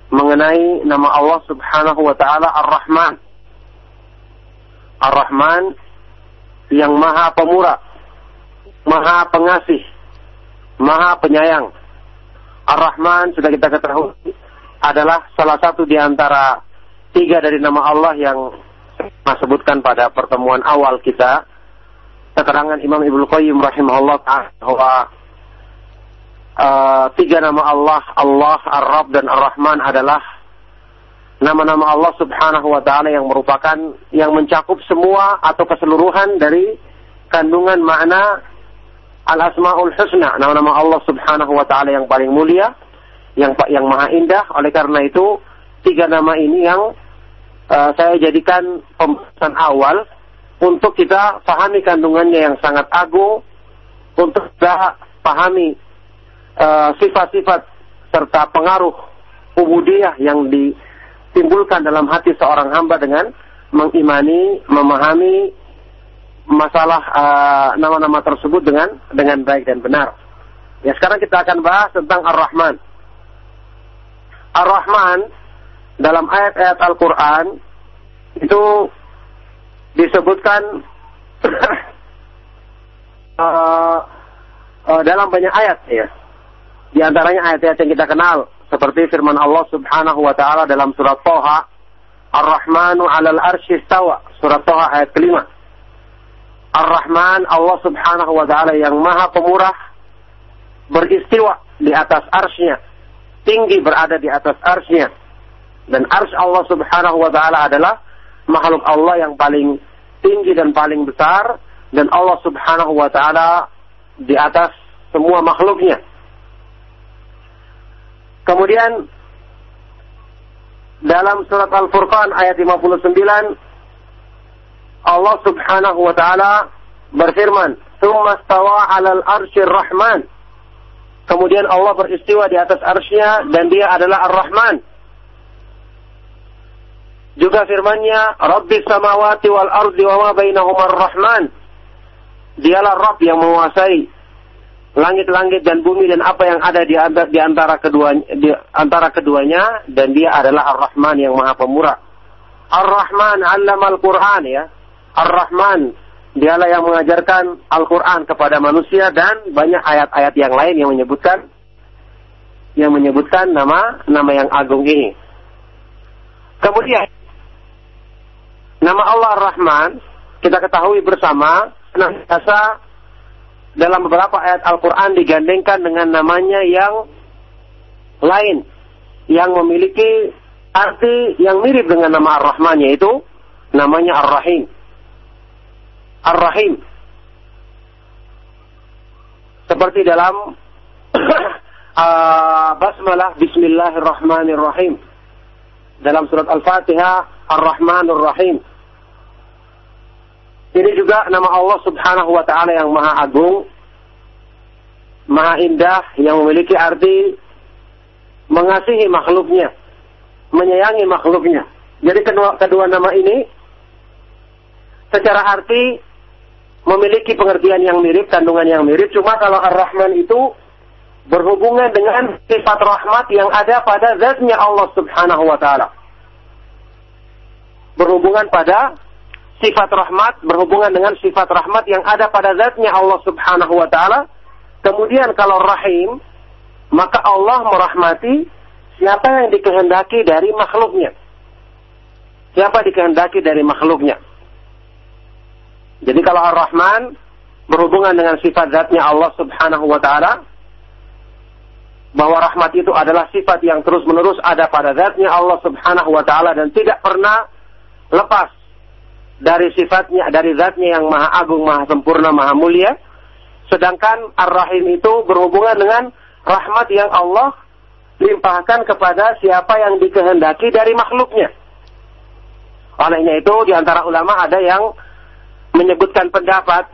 mengenai nama Allah Subhanahu wa taala Ar-Rahman. Ar-Rahman yang maha pemurah, maha pengasih, maha penyayang. Ar-Rahman sudah kita ketahui adalah salah satu di antara tiga dari nama Allah yang saya sebutkan pada pertemuan awal kita. Keterangan Imam Ibnu Qayyim rahimahullah bahwa uh, tiga nama Allah, Allah, Ar-Rabb dan Ar-Rahman adalah nama-nama Allah Subhanahu wa taala yang merupakan yang mencakup semua atau keseluruhan dari kandungan makna Al-Asmaul Husna, nama-nama Allah Subhanahu wa taala yang paling mulia, yang yang maha indah. Oleh karena itu, tiga nama ini yang uh, saya jadikan pembahasan awal untuk kita pahami kandungannya yang sangat agung, untuk kita pahami uh, sifat-sifat serta pengaruh ubudiyah yang di timbulkan dalam hati seorang hamba dengan mengimani, memahami masalah uh, nama-nama tersebut dengan dengan baik dan benar. Ya, sekarang kita akan bahas tentang Ar-Rahman. Ar-Rahman dalam ayat-ayat Al-Quran itu disebutkan uh, uh, dalam banyak ayat, ya. Di antaranya ayat-ayat yang kita kenal, seperti firman Allah Subhanahu wa taala dalam surat Toha, Ar-Rahmanu 'alal arsy istawa, surat Toha ayat kelima. Ar-Rahman, Allah Subhanahu wa taala yang maha pemurah, beristiwa di atas arsy-Nya, tinggi berada di atas arsy-Nya. Dan arsy Allah Subhanahu wa taala adalah makhluk Allah yang paling tinggi dan paling besar, dan Allah Subhanahu wa taala di atas semua makhluk-Nya. Kemudian dalam surat Al-Furqan ayat lima puluh sembilan Allah Subhanahu wa taala berfirman, "Tsumma istawa 'alal 'arsyir Rahman." Kemudian Allah beristiwa di atas arsy-Nya dan Dia adalah Ar-Rahman. Juga firman-Nya, "Rabbis samawati wal ardi wa ma bainahuma Ar-Rahman." Dialah Rabb yang menguasai langit-langit dan bumi dan apa yang ada di antara, di antara keduanya, di antara keduanya, dan Dia adalah Ar-Rahman yang maha pemurah. Ar-Rahman 'allama al-Qur'an, ya. Ar-Rahman, Dialah yang mengajarkan Al-Qur'an kepada manusia, dan banyak ayat-ayat yang lain yang menyebutkan yang menyebutkan nama nama yang agung ini. Kemudian nama Allah Ar-Rahman kita ketahui bersama, nah asa dalam beberapa ayat Al-Quran digandengkan dengan namanya yang lain, yang memiliki arti yang mirip dengan nama Ar-Rahman, yaitu namanya Ar-Rahim. Ar-Rahim. Seperti dalam uh, Basmalah Bismillahirrahmanirrahim. Dalam surat Al-Fatihah Ar-Rahmanirrahim. Ini juga nama Allah Subhanahu wa taala yang maha agung, maha indah, yang memiliki arti mengasihi makhluknya, menyayangi makhluknya. Jadi kedua, kedua nama ini secara arti memiliki pengertian yang mirip, kandungan yang mirip. Cuma kalau Ar-Rahman itu berhubungan dengan sifat rahmat yang ada pada zatnya Allah Subhanahu wa Ta'ala. Berhubungan pada sifat rahmat, berhubungan dengan sifat rahmat yang ada pada zatnya Allah Subhanahu wa Ta'ala. Kemudian kalau Rahim, maka Allah merahmati siapa yang dikehendaki dari makhluknya. Siapa dikehendaki dari makhluknya. Jadi kalau Ar-Rahman berhubungan dengan sifat zatnya Allah Subhanahu wa Ta'ala, bahwa rahmat itu adalah sifat yang terus-menerus ada pada zatnya Allah Subhanahu wa Ta'ala dan tidak pernah lepas dari sifatnya, dari zatnya yang maha agung, maha sempurna, maha mulia. Sedangkan Ar-Rahim itu berhubungan dengan rahmat yang Allah limpahkan kepada siapa yang dikehendaki dari makhluknya. Olehnya itu di antara ulama ada yang menyebutkan pendapat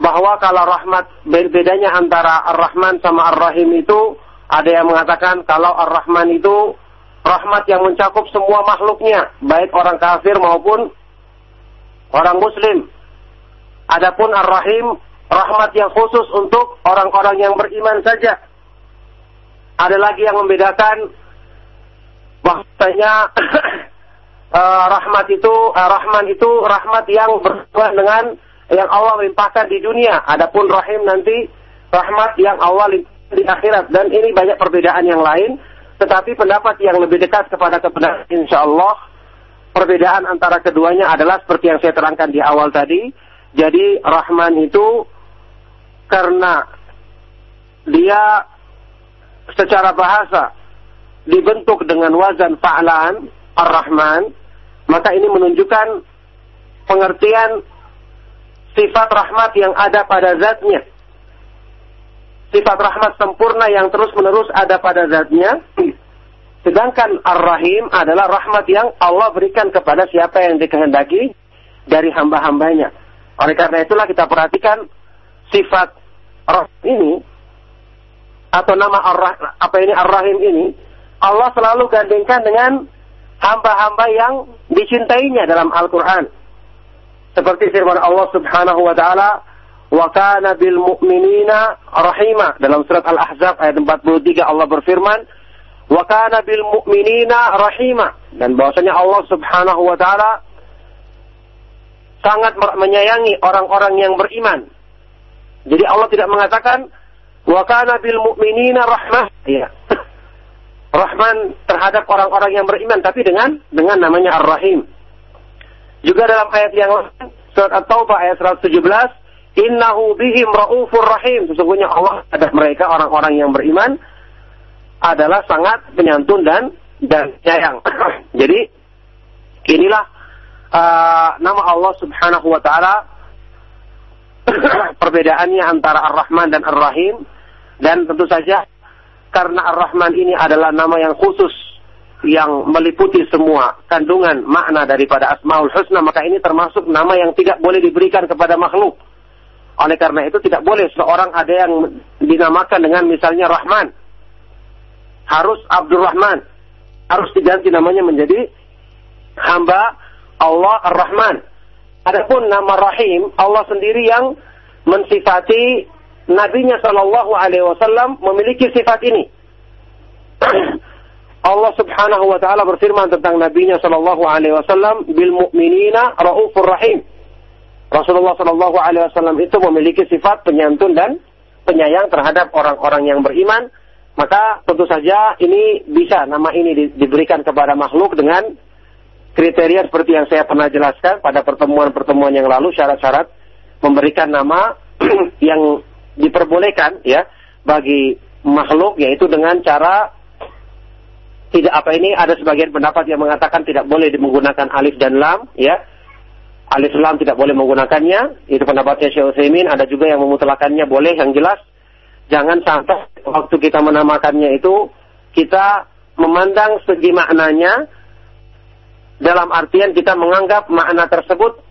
bahwa kalau rahmat, bedanya antara Ar-Rahman sama Ar-Rahim itu, ada yang mengatakan kalau Ar-Rahman itu rahmat yang mencakup semua makhluknya, baik orang kafir maupun orang muslim. Adapun Ar-Rahim, rahmat yang khusus untuk orang-orang yang beriman saja. Ada lagi yang membedakan bahwasanya Uh, rahmat itu, uh, Rahman itu rahmat yang berhubungan dengan yang Allah limpahkan di dunia. Adapun Rahim nanti rahmat yang Allah limpahkan di akhirat. Dan ini banyak perbedaan yang lain. Tetapi pendapat yang lebih dekat kepada kebenaran, insya Allah, perbedaan antara keduanya adalah seperti yang saya terangkan di awal tadi. Jadi Rahman itu karena dia secara bahasa dibentuk dengan wazan fa'lan Ar-Rahman, maka ini menunjukkan pengertian sifat rahmat yang ada pada zatnya. Sifat rahmat sempurna yang terus-menerus ada pada zatnya. Sedangkan Ar-Rahim adalah rahmat yang Allah berikan kepada siapa yang dikehendaki dari hamba-hambanya. Oleh karena itulah kita perhatikan sifat rahmat ini, atau nama Ar-Rahim, apa ini Ar-Rahim ini, Allah selalu gandengkan dengan hamba-hamba yang dicintainya dalam Al-Quran. Seperti firman Allah Subhanahu wa Ta'ala, wa kana bil mu'minina rahima. Dalam surat Al-Ahzab ayat empat puluh tiga Allah berfirman, wa kana bil mu'minina rahima. Dan bahwasanya Allah Subhanahu wa Ta'ala sangat menyayangi orang-orang yang beriman. Jadi Allah tidak mengatakan wa kana bil mu'minina rahmah. Ya. Rahman terhadap orang-orang yang beriman, tapi dengan dengan namanya Ar-Rahim. Juga dalam ayat yang lain, surat At-Taubah ayat seratus tujuh belas, innahu bihim raufur rahim. Sesungguhnya Allah terhadap mereka orang-orang yang beriman adalah sangat penyantun dan dan sayang. Jadi inilah uh, nama Allah Subhanahu wa Ta'ala, perbedaannya antara Ar-Rahman dan Ar-Rahim. Dan tentu saja karena Ar-Rahman ini adalah nama yang khusus yang meliputi semua kandungan makna daripada Asmaul Husna, maka ini termasuk nama yang tidak boleh diberikan kepada makhluk. Oleh karena itu tidak boleh seorang ada yang dinamakan dengan misalnya Rahman. Harus Abdurrahman. Harus diganti namanya menjadi hamba Allah Ar-Rahman. Adapun nama Rahim, Allah sendiri yang mensifati Nabi-Nya Shallallahu Alaihi Wasallam memiliki sifat ini. Allah Subhanahu wa Ta'ala berfirman tentang Nabi-Nya Shallallahu Alaihi Wasallam, bil mu'minina raufur rahim. Rasulullah Shallallahu Alaihi Wasallam itu memiliki sifat penyantun dan penyayang terhadap orang-orang yang beriman. Maka tentu saja ini bisa nama ini di, diberikan kepada makhluk dengan kriteria seperti yang saya pernah jelaskan pada pertemuan-pertemuan yang lalu, syarat-syarat memberikan nama yang diperbolehkan ya bagi makhluk, yaitu dengan cara tidak apa ini ada sebagian pendapat yang mengatakan tidak boleh menggunakan alif dan lam, ya alif lam tidak boleh menggunakannya, itu pendapatnya Syaikh Utsaimin. Ada juga yang memutlakannya boleh. Yang jelas jangan sampai waktu kita menamakannya itu kita memandang segi maknanya, dalam artian kita menganggap makna tersebut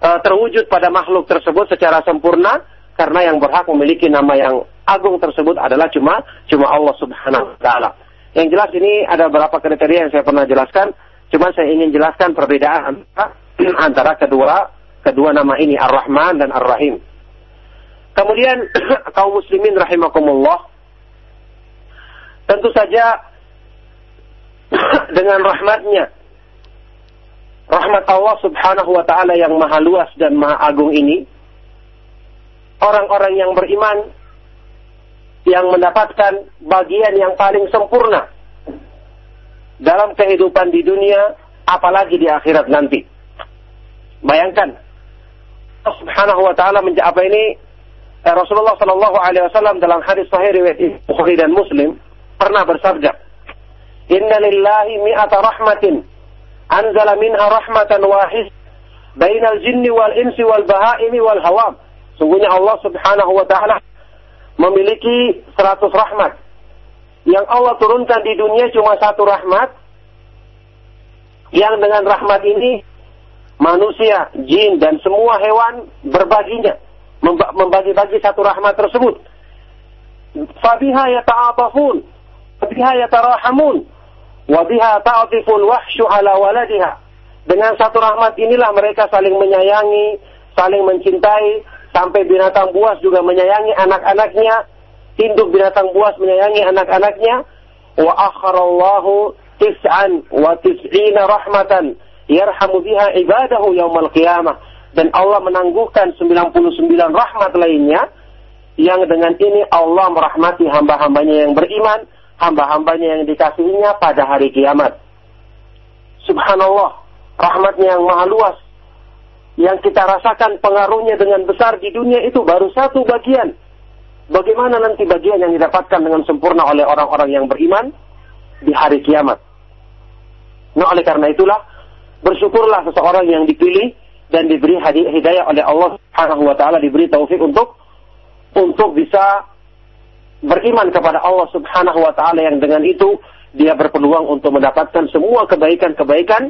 terwujud pada makhluk tersebut secara sempurna. karena yang berhak memiliki nama yang agung tersebut adalah cuma cuma Allah Subhanahu wa taala. Yang jelas ini ada beberapa kriteria yang saya pernah jelaskan, cuma saya ingin jelaskan perbedaan antara, antara kedua kedua nama ini, Ar-Rahman dan Ar-Rahim. Kemudian kaum muslimin rahimakumullah, tentu saja dengan rahmatnya, rahmat Allah Subhanahu wa taala yang maha luas dan maha agung ini, orang-orang yang beriman yang mendapatkan bagian yang paling sempurna dalam kehidupan di dunia, apalagi di akhirat nanti. Bayangkan Allah Subhanahu wa taala menjawab ini, eh, Rasulullah sallallahu alaihi wasallam dalam hadis sahih riwayat Bukhari dan Muslim pernah bersabda, "Inna lillahi mi'ata rahmatin anzala minha rahmatan wahid bainal jinni wal insi wal bahaimi wal hawam." Sungguhnya Allah Subhanahu wa taala memiliki seratus rahmat. Yang Allah turunkan di dunia cuma satu rahmat, yang dengan rahmat ini manusia, jin dan semua hewan berbaginya, membagi-bagi satu rahmat tersebut. Fabiha yata'atafun, fabiha yatarahamun, wabiha ta'atiful wahsyu ala waladiha. Dengan satu rahmat inilah mereka saling menyayangi, saling mencintai, sampai binatang buas juga menyayangi anak-anaknya, induk binatang buas menyayangi anak-anaknya. Wa akharallahu tis'an wa tis'ina rahmatan yarhamu biha ibadahu yaumal qiyamah. Dan Allah menangguhkan sembilan puluh sembilan rahmat lainnya, yang dengan ini Allah merahmati hamba-hambanya yang beriman, hamba-hambanya yang dikasihinya pada hari kiamat. Subhanallah, rahmatnya yang maha luas, yang kita rasakan pengaruhnya dengan besar di dunia itu baru satu bagian. Bagaimana nanti bagian yang didapatkan dengan sempurna oleh orang-orang yang beriman di hari kiamat? Nah, oleh karena itulah, bersyukurlah seseorang yang dipilih dan diberi hidayah oleh Allah Subhanahu wa taala, diberi taufik untuk untuk bisa beriman kepada Allah Subhanahu wa taala, yang dengan itu dia berpeluang untuk mendapatkan semua kebaikan-kebaikan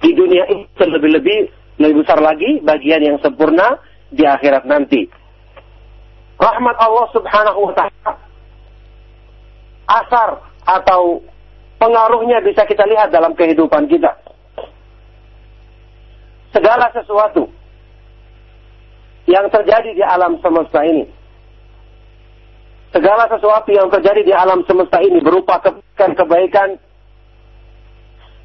di dunia ini, terlebih-lebih lebih besar lagi bagian yang sempurna di akhirat nanti. Rahmat Allah Subhanahu wa taala, asar atau pengaruhnya bisa kita lihat dalam kehidupan kita. Segala sesuatu yang terjadi di alam semesta ini, segala sesuatu yang terjadi di alam semesta ini berupa kebaikan-kebaikan,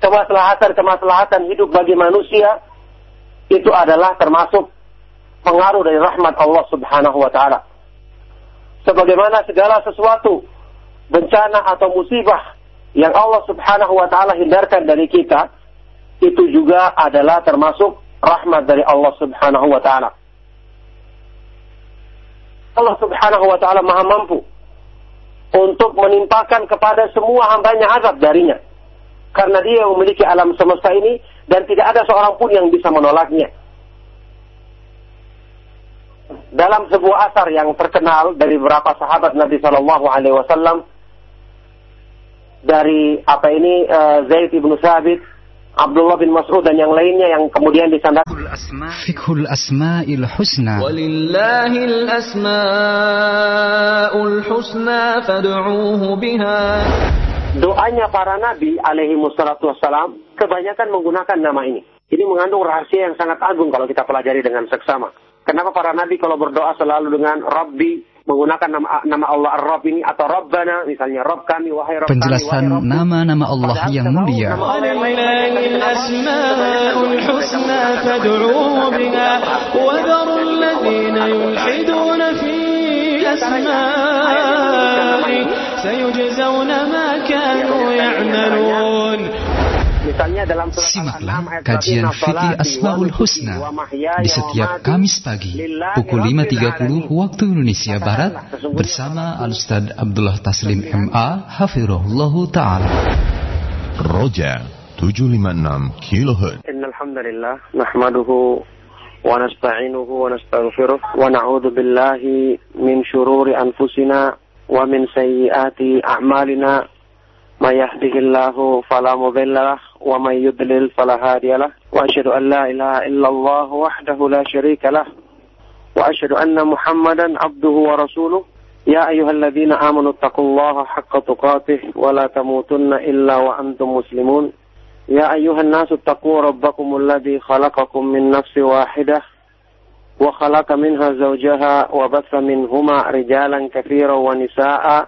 kemaslahatan-kemaslahatan hidup bagi manusia, itu adalah termasuk pengaruh dari rahmat Allah Subhanahu wa taala. Sebagaimana segala sesuatu bencana atau musibah yang Allah Subhanahu wa taala hindarkan dari kita, itu juga adalah termasuk rahmat dari Allah Subhanahu wa taala. Allah Subhanahu wa taala maha mampu untuk menimpakan kepada semua hambanya azab darinya, karena dia yang memiliki alam semesta ini dan tidak ada seorang pun yang bisa menolaknya. Dalam sebuah asar yang terkenal dari beberapa sahabat Nabi Shallallahu Alaihi Wasallam, dari apa ini Zaid bin Tsabit, Abdullah bin Mas'ud dan yang lainnya, yang kemudian disandarkan Fiqhul Asmaul Husna. Walillahil Asmaul Husna fad'uuhu biha. Doanya para nabi alaihi wassalatu wassalam kebanyakan menggunakan nama ini. Ini mengandung rahasia yang sangat agung kalau kita pelajari dengan seksama. Kenapa para nabi kalau berdoa selalu dengan Rabbi, menggunakan nama, nama Allah Ar-Rabb ini, atau Rabbana, misalnya Rabb kami, wahai Rabb kami, penjelasan wahai nama-nama Allah yang mulia. Misalnya dalam surat Al-An'am, kajian Fiqih Asmaul Husna di setiap Kamis pagi pukul lima tiga puluh waktu Indonesia Barat bersama Al-Ustaz Abdullah Taslim M A hafizahullahu taala. Roja tujuh lima enam kilohertz. Innal hamdalillah nahmaduhu wa nasta'inuhu wa nastaghfiruh wa na'udzu billahi min syururi anfusina wa min sayyiati a'malina. ما يهده الله فلا مضل له ومن يضلل فلا هادي له وأشهد أن لا إله إلا الله وحده لا شريك له وأشهد أن محمدا عبده ورسوله يا أيها الذين آمنوا اتقوا الله حق تقاته ولا تموتن إلا وأنتم مسلمون يا أيها الناس اتقوا ربكم الذي خلقكم من نفس واحدة وخلق منها زوجها وبث منهما رجالا كثيرا ونساء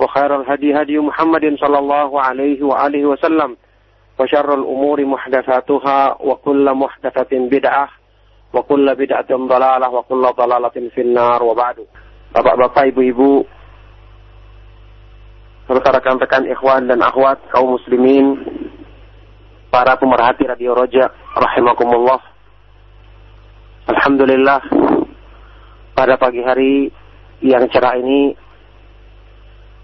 وخير الهدي هدي محمد صلى الله عليه وآله وسلم وشر الأمور محدثاتها وكل محدثة بدعة وكل بدعة ضلالة وكل ضلالة في النار وبعد. Bapak-bapak, ibu-ibu, serta rekan-rekan ikhwan dan akhwat kaum muslimin, para pemerhati Radio Roja rahimakumullah. Alhamdulillah, pada pagi hari yang cerah ini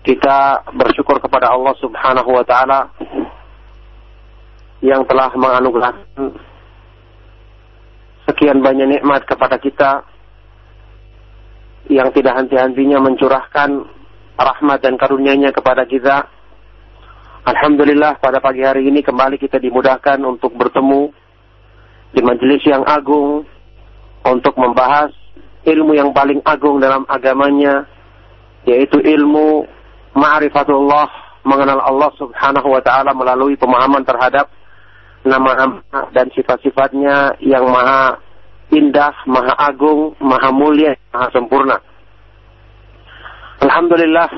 kita bersyukur kepada Allah Subhanahu wa taala yang telah menganugerahkan sekian banyak nikmat kepada kita, yang tidak henti-hentinya mencurahkan rahmat dan karunia-Nya kepada kita. Alhamdulillah, pada pagi hari ini kembali kita dimudahkan untuk bertemu di majelis yang agung untuk membahas ilmu yang paling agung dalam agamanya, yaitu ilmu ma'rifatullah, mengenal Allah Subhanahu wa taala melalui pemahaman terhadap nama-nama dan sifat-sifatnya yang maha indah, maha agung, maha mulia, maha sempurna. Alhamdulillah,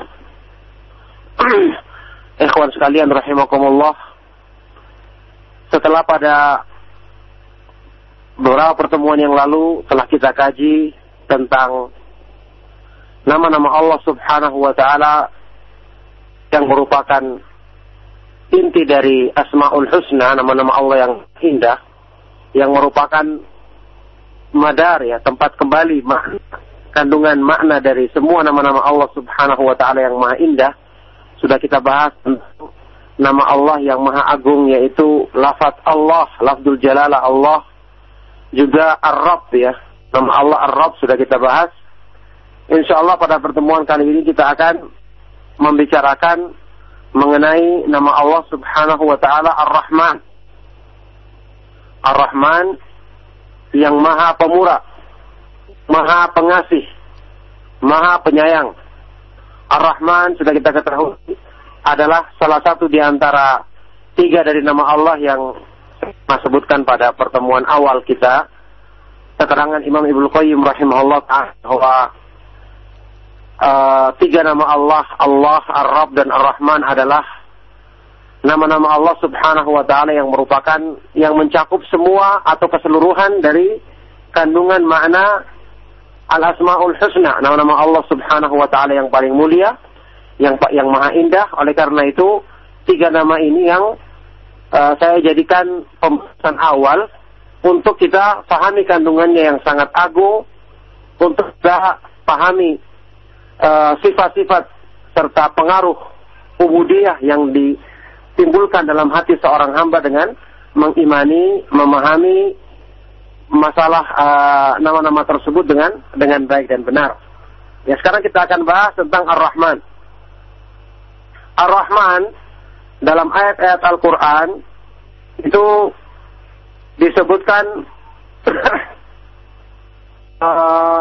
ikhwan sekalian rahimakumullah, setelah pada beberapa pertemuan yang lalu telah kita kaji tentang nama-nama Allah Subhanahu wa taala yang merupakan inti dari Asmaul Husna, nama-nama Allah yang indah, yang merupakan madar, ya, tempat kembali makna, kandungan makna dari semua nama-nama Allah Subhanahu wa taala yang maha indah. Sudah kita bahas nama Allah yang maha agung, yaitu lafaz Allah, lafzul jalalah Allah, juga Ar-Rabb, ya. Nama Allah Ar-Rabb sudah kita bahas. Insyaallah pada pertemuan kali ini kita akan membicarakan mengenai nama Allah Subhanahu wa taala Ar Rahman. Ar Rahman yang Maha Pemurah, Maha Pengasih, Maha Penyayang. Ar Rahman sudah kita ketahui adalah salah satu di antara tiga dari nama Allah yang saya sebutkan pada pertemuan awal kita. Keterangan Imam Ibnu Qayyim rahimahullah taala, Uh, tiga nama Allah, Allah, Ar-Rabb, dan Ar-Rahman adalah nama-nama Allah Subhanahu wa ta'ala yang merupakan, yang mencakup semua atau keseluruhan dari kandungan makna Al-Asma'ul Husna, nama-nama Allah Subhanahu wa ta'ala yang paling mulia, yang yang maha indah. Oleh karena itu, tiga nama ini yang uh, saya jadikan pembahasan awal untuk kita pahami kandungannya yang sangat agung, untuk kita pahami Uh, sifat-sifat serta pengaruh ubudiyah yang ditimbulkan dalam hati seorang hamba dengan mengimani, memahami masalah uh, nama-nama tersebut dengan dengan baik dan benar. Ya, sekarang kita akan bahas tentang Ar-Rahman. Ar-Rahman dalam ayat-ayat Al-Quran itu disebutkan uh,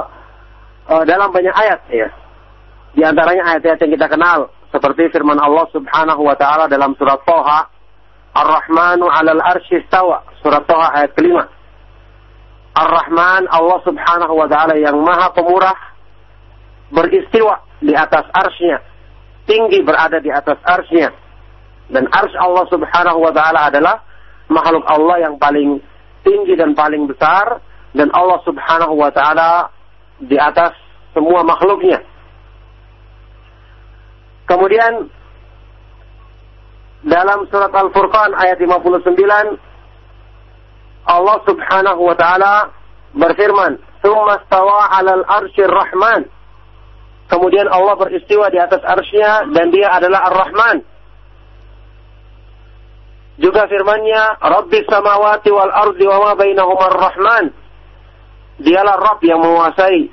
uh, dalam banyak ayat, ya. Di antaranya ayat-ayat yang kita kenal seperti firman Allah Subhanahu wa taala dalam surat Toha, Ar-Rahmanu 'alal arsy istawa, surat Toha ayat kelima. Ar-Rahman, Allah Subhanahu wa taala yang Maha Pemurah, beristiwa di atas arsy-Nya, tinggi berada di atas arsy-Nya. Dan arsy Allah Subhanahu wa taala adalah makhluk Allah yang paling tinggi dan paling besar, dan Allah Subhanahu wa taala di atas semua makhluk-Nya. Kemudian dalam surat Al-Furqan ayat lima puluh sembilan Allah Subhanahu wa taala berfirman, "Tsumma istawa 'alal 'arsyir Rahman." Kemudian Allah beristiwa di atas arsy-Nya dan Dia adalah Ar-Rahman. Juga firman-Nya, Rabbis samawati wal ardi wa ma bainahuma Ar-Rahman. Dialah Rabb yang menguasai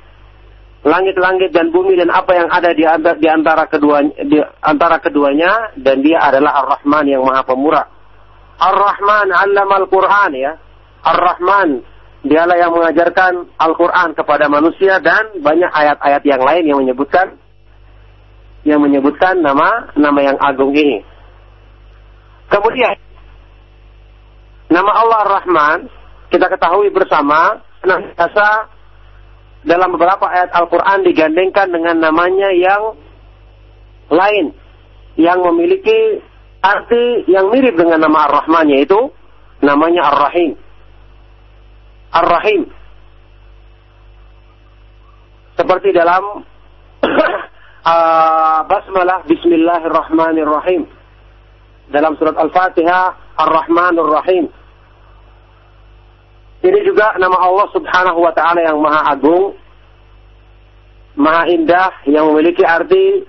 langit-langit dan bumi dan apa yang ada di antara, di antara keduanya, di antara keduanya, dan Dia adalah Ar-Rahman yang Maha Pemurah. Ar-Rahman 'allama al-Qur'an, ya. Ar-Rahman, Dialah yang mengajarkan Al-Quran kepada manusia, dan banyak ayat-ayat yang lain yang menyebutkan yang menyebutkan nama nama yang agung ini. Kemudian nama Allah Ar-Rahman kita ketahui bersama. Nah, biasa dalam beberapa ayat Al-Quran digandengkan dengan namanya yang lain yang memiliki arti yang mirip dengan nama Ar-Rahman, yaitu namanya Ar-Rahim. Ar-Rahim, seperti dalam uh, basmalah Bismillahirrahmanirrahim dalam surat Al-Fatihah, Ar-Rahmanirrahim. Ini juga nama Allah Subhanahu wa Ta'ala yang Maha Agung, Maha Indah, yang memiliki arti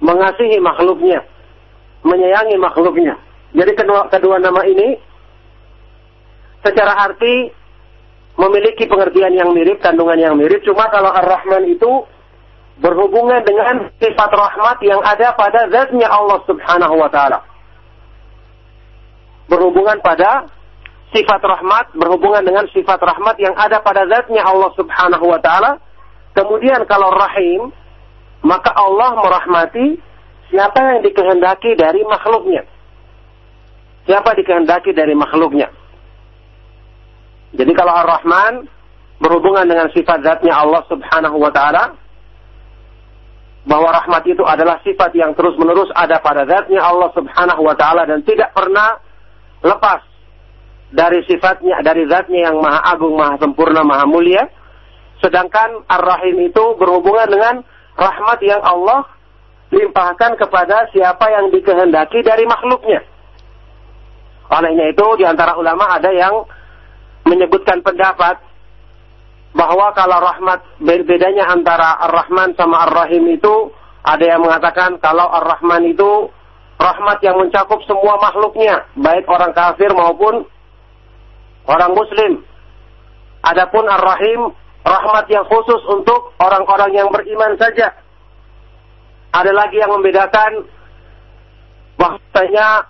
mengasihi makhluknya, menyayangi makhluknya. Jadi kedua, kedua nama ini secara arti memiliki pengertian yang mirip, kandungan yang mirip. Cuma kalau Ar-Rahman itu berhubungan dengan sifat rahmat yang ada pada zatnya Allah Subhanahu wa Ta'ala. Berhubungan pada sifat rahmat, berhubungan dengan sifat rahmat yang ada pada zatnya Allah Subhanahu wa Ta'ala. Kemudian kalau Rahim, maka Allah merahmati siapa yang dikehendaki dari makhluknya. Siapa dikehendaki dari makhluknya. Jadi kalau Ar-Rahman berhubungan dengan sifat zatnya Allah Subhanahu wa Ta'ala, bahwa rahmat itu adalah sifat yang terus-menerus ada pada zatnya Allah Subhanahu wa Ta'ala dan tidak pernah lepas dari sifatnya, dari zatnya yang Maha Agung, Maha Sempurna, Maha Mulia. Sedangkan Ar-Rahim itu berhubungan dengan rahmat yang Allah limpahkan kepada siapa yang dikehendaki dari makhluknya. Olehnya itu di antara ulama ada yang menyebutkan pendapat bahwa kalau rahmat, bedanya antara Ar-Rahman sama Ar-Rahim itu, ada yang mengatakan kalau Ar-Rahman itu rahmat yang mencakup semua makhluknya, baik orang kafir maupun orang muslim. Adapun Ar-Rahim, rahmat yang khusus untuk orang-orang yang beriman saja. Ada lagi yang membedakan bahwasanya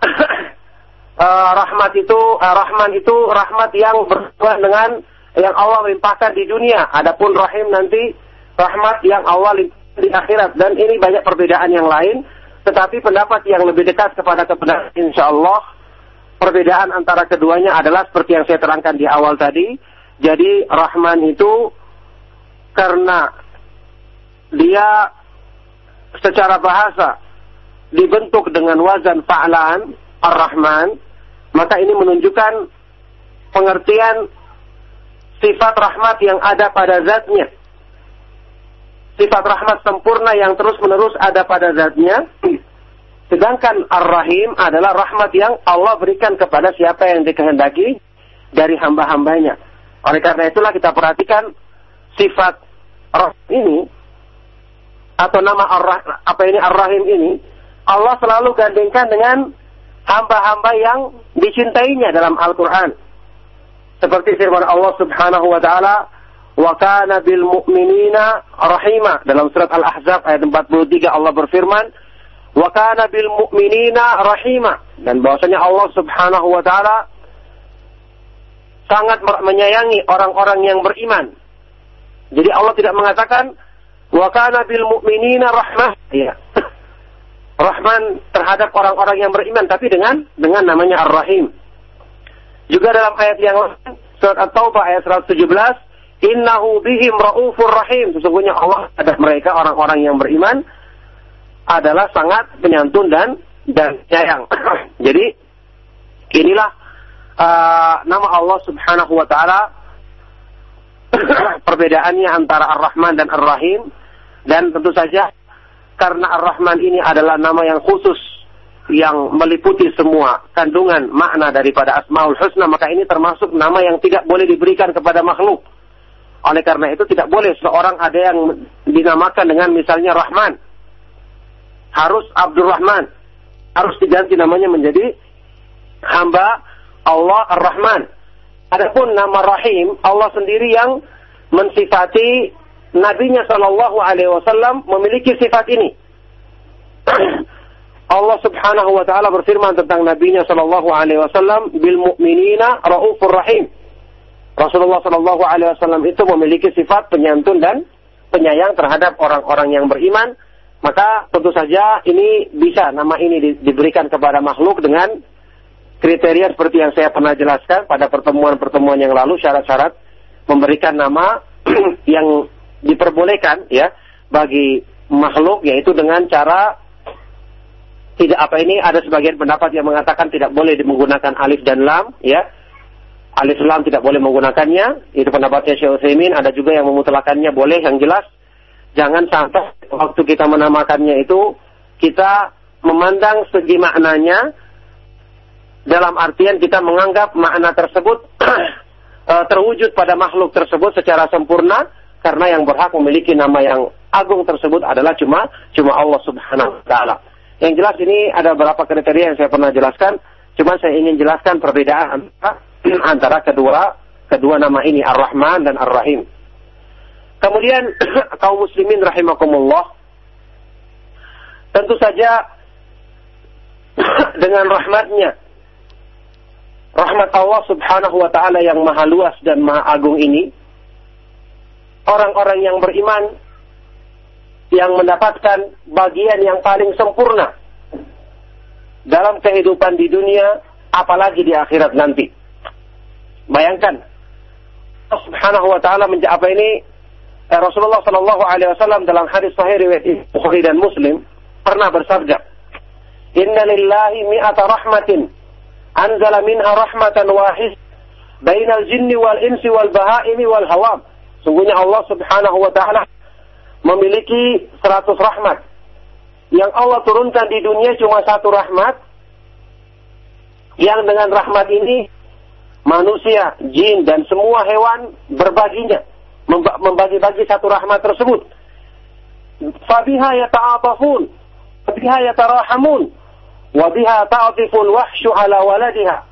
Uh, rahmat itu, uh, Rahman itu rahmat yang berhubungan dengan yang Allah limpahkan di dunia. Adapun Rahim nanti rahmat yang Allah limpahkan di akhirat. Dan ini banyak perbedaan yang lain. Tetapi pendapat yang lebih dekat kepada kebenaran, insya Allah, perbedaan antara keduanya adalah seperti yang saya terangkan di awal tadi. Jadi Rahman itu karena dia secara bahasa dibentuk dengan wazan fa'lan Ar-Rahman, maka ini menunjukkan pengertian sifat rahmat yang ada pada zatnya. Sifat rahmat sempurna yang terus-menerus ada pada zatnya. Sedangkan Ar-Rahim adalah rahmat yang Allah berikan kepada siapa yang dikehendaki dari hamba-hambanya. Oleh karena itulah kita perhatikan sifat rahmat ini, atau nama Ar-Rahim, apa ini Ar-Rahim ini, Allah selalu gandengkan dengan hamba-hamba yang dicintainya dalam Al-Quran. Seperti firman Allah Subhanahu wa Ta'ala, wa kana bil mu'minina rahima. Dalam surat Al-Ahzab ayat empat puluh tiga Allah berfirman, wa kana bil mu'minina rahima. Dan bahwasanya Allah Subhanahu wa Ta'ala sangat menyayangi orang-orang yang beriman. Jadi Allah tidak mengatakan wa kana bil mu'minina rahmah. Ya. Rahman terhadap orang-orang yang beriman, tapi dengan dengan namanya Ar-Rahim. Juga dalam ayat yang lain, surat At-Taubah ayat seratus tujuh belas, innahu bihim raufur rahim. Sesungguhnya Allah terhadap mereka, orang-orang yang beriman, adalah sangat penyantun dan dan sayang. Jadi inilah uh, nama Allah Subhanahu wa Ta'ala, perbedaannya antara Ar-Rahman dan Ar-Rahim. Dan tentu saja karena Ar-Rahman ini adalah nama yang khusus yang meliputi semua kandungan makna daripada Asmaul Husna, maka ini termasuk nama yang tidak boleh diberikan kepada makhluk. Oleh karena itu tidak boleh seorang ada yang dinamakan dengan misalnya Rahman. Harus Abdurrahman. Harus diganti namanya menjadi hamba Allah Ar-Rahman. Adapun nama Rahim, Allah sendiri yang mensifati Nabi-Nya Shallallahu Alaihi Wasallam memiliki sifat ini. Allah Subhanahu Wa Taala berfirman tentang Nabi-Nya Shallallahu Alaihi Wasallam, bil mu'minina raufur rahim. Rasulullah Shallallahu Alaihi Wasallam itu memiliki sifat penyantun dan penyayang terhadap orang-orang yang beriman. Maka tentu saja ini bisa nama ini di, diberikan kepada makhluk dengan kriteria seperti yang saya pernah jelaskan pada pertemuan-pertemuan yang lalu, syarat-syarat memberikan nama yang diperbolehkan ya bagi makhluk, yaitu dengan cara tidak apa ini ada sebagian pendapat yang mengatakan tidak boleh menggunakan alif dan lam ya. Alif lam tidak boleh menggunakannya, itu pendapatnya Syaikh Utsaimin. Ada juga yang memutlakannya boleh, yang jelas jangan sampai waktu kita menamakannya itu kita memandang segi maknanya dalam artian kita menganggap makna tersebut terwujud pada makhluk tersebut secara sempurna, karena yang berhak memiliki nama yang agung tersebut adalah cuma cuma Allah Subhanahu wa taala. Yang jelas ini ada beberapa kriteria yang saya pernah jelaskan, cuma saya ingin jelaskan perbedaan antara antara kedua kedua nama ini, Ar-Rahman dan Ar-Rahim. Kemudian kaum muslimin rahimakumullah, tentu saja dengan rahmatnya, rahmat Allah Subhanahu wa taala yang maha luas dan maha agung ini, orang-orang yang beriman yang mendapatkan bagian yang paling sempurna dalam kehidupan di dunia, apalagi di akhirat nanti. Bayangkan Allah Subhanahu wa taala menjawab ini, eh, Rasulullah sallallahu alaihi wasallam dalam hadis sahih riwayat Bukhari dan Muslim pernah bersabda, "Inna lillahi mi'ata rahmatin anzala minha rahmatan wahid bainal jinni wal insi wal bahaimi wal hawam." Sungguhnya Allah Subhanahu wa taala memiliki seratus rahmat. Yang Allah turunkan di dunia cuma satu rahmat, yang dengan rahmat ini manusia, jin, dan semua hewan berbaginya, membagi-bagi satu rahmat tersebut. Fabiha yata'atafun, fabiha yatarahamun, wabiha ta'atiful wahsyu ala waladiha.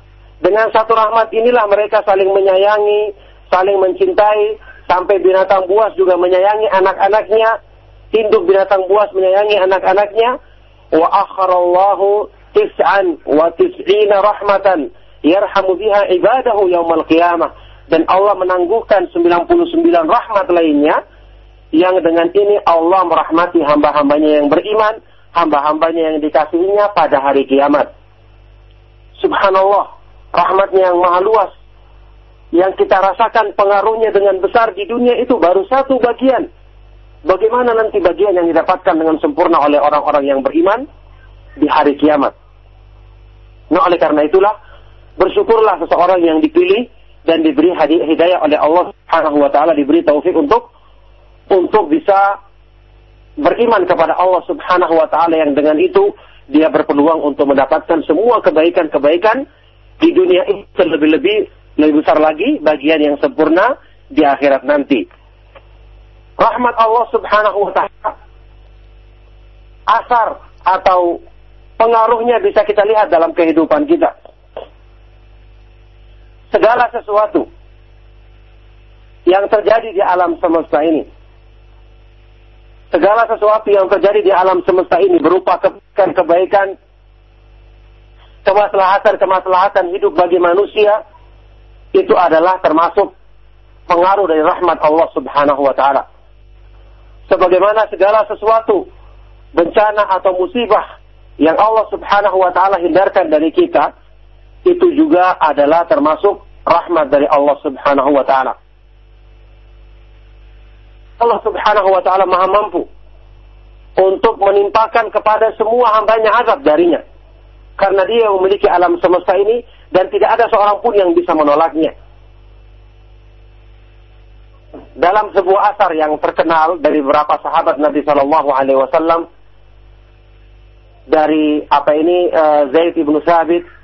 Dengan satu rahmat inilah mereka saling menyayangi, saling mencintai, sampai binatang buas juga menyayangi anak-anaknya, induk binatang buas menyayangi anak-anaknya. Wa akharallahu tis'an wa tis'ina rahmatan yarhamu biha ibadahu yaumal qiyamah. Dan Allah menangguhkan sembilan puluh sembilan rahmat lainnya, yang dengan ini Allah merahmati hamba-hambanya yang beriman, hamba-hambanya yang dikasihinya pada hari kiamat. Subhanallah, rahmatnya yang maha luas, yang kita rasakan pengaruhnya dengan besar di dunia itu baru satu bagian. Bagaimana nanti bagian yang didapatkan dengan sempurna oleh orang-orang yang beriman di hari kiamat? Nah, oleh karena itulah bersyukurlah seseorang yang dipilih dan diberi hidayah oleh Allah Subhanahu wa taala, diberi taufik untuk untuk bisa beriman kepada Allah Subhanahu wa taala, yang dengan itu dia berpeluang untuk mendapatkan semua kebaikan-kebaikan di dunia ini, terlebih-lebih lebih besar lagi bagian yang sempurna di akhirat nanti. Rahmat Allah Subhanahu wa taala, asar atau pengaruhnya bisa kita lihat dalam kehidupan kita. Segala sesuatu yang terjadi di alam semesta ini, segala sesuatu yang terjadi di alam semesta ini berupa kebaikan-kebaikan, kemaslahatan-kemaslahatan hidup bagi manusia, itu adalah termasuk pengaruh dari rahmat Allah Subhanahu wa taala. Sebagaimana segala sesuatu bencana atau musibah yang Allah Subhanahu wa taala hindarkan dari kita, itu juga adalah termasuk rahmat dari Allah Subhanahu wa taala. Allah Subhanahu wa taala maha mampu untuk menimpakan kepada semua hambanya azab darinya, karena dia memiliki alam semesta ini dan tidak ada seorang pun yang bisa menolaknya. Dalam sebuah asar yang terkenal dari beberapa sahabat Nabi Shallallahu Alaihi Wasallam, dari apa ini Zaid bin Tsabit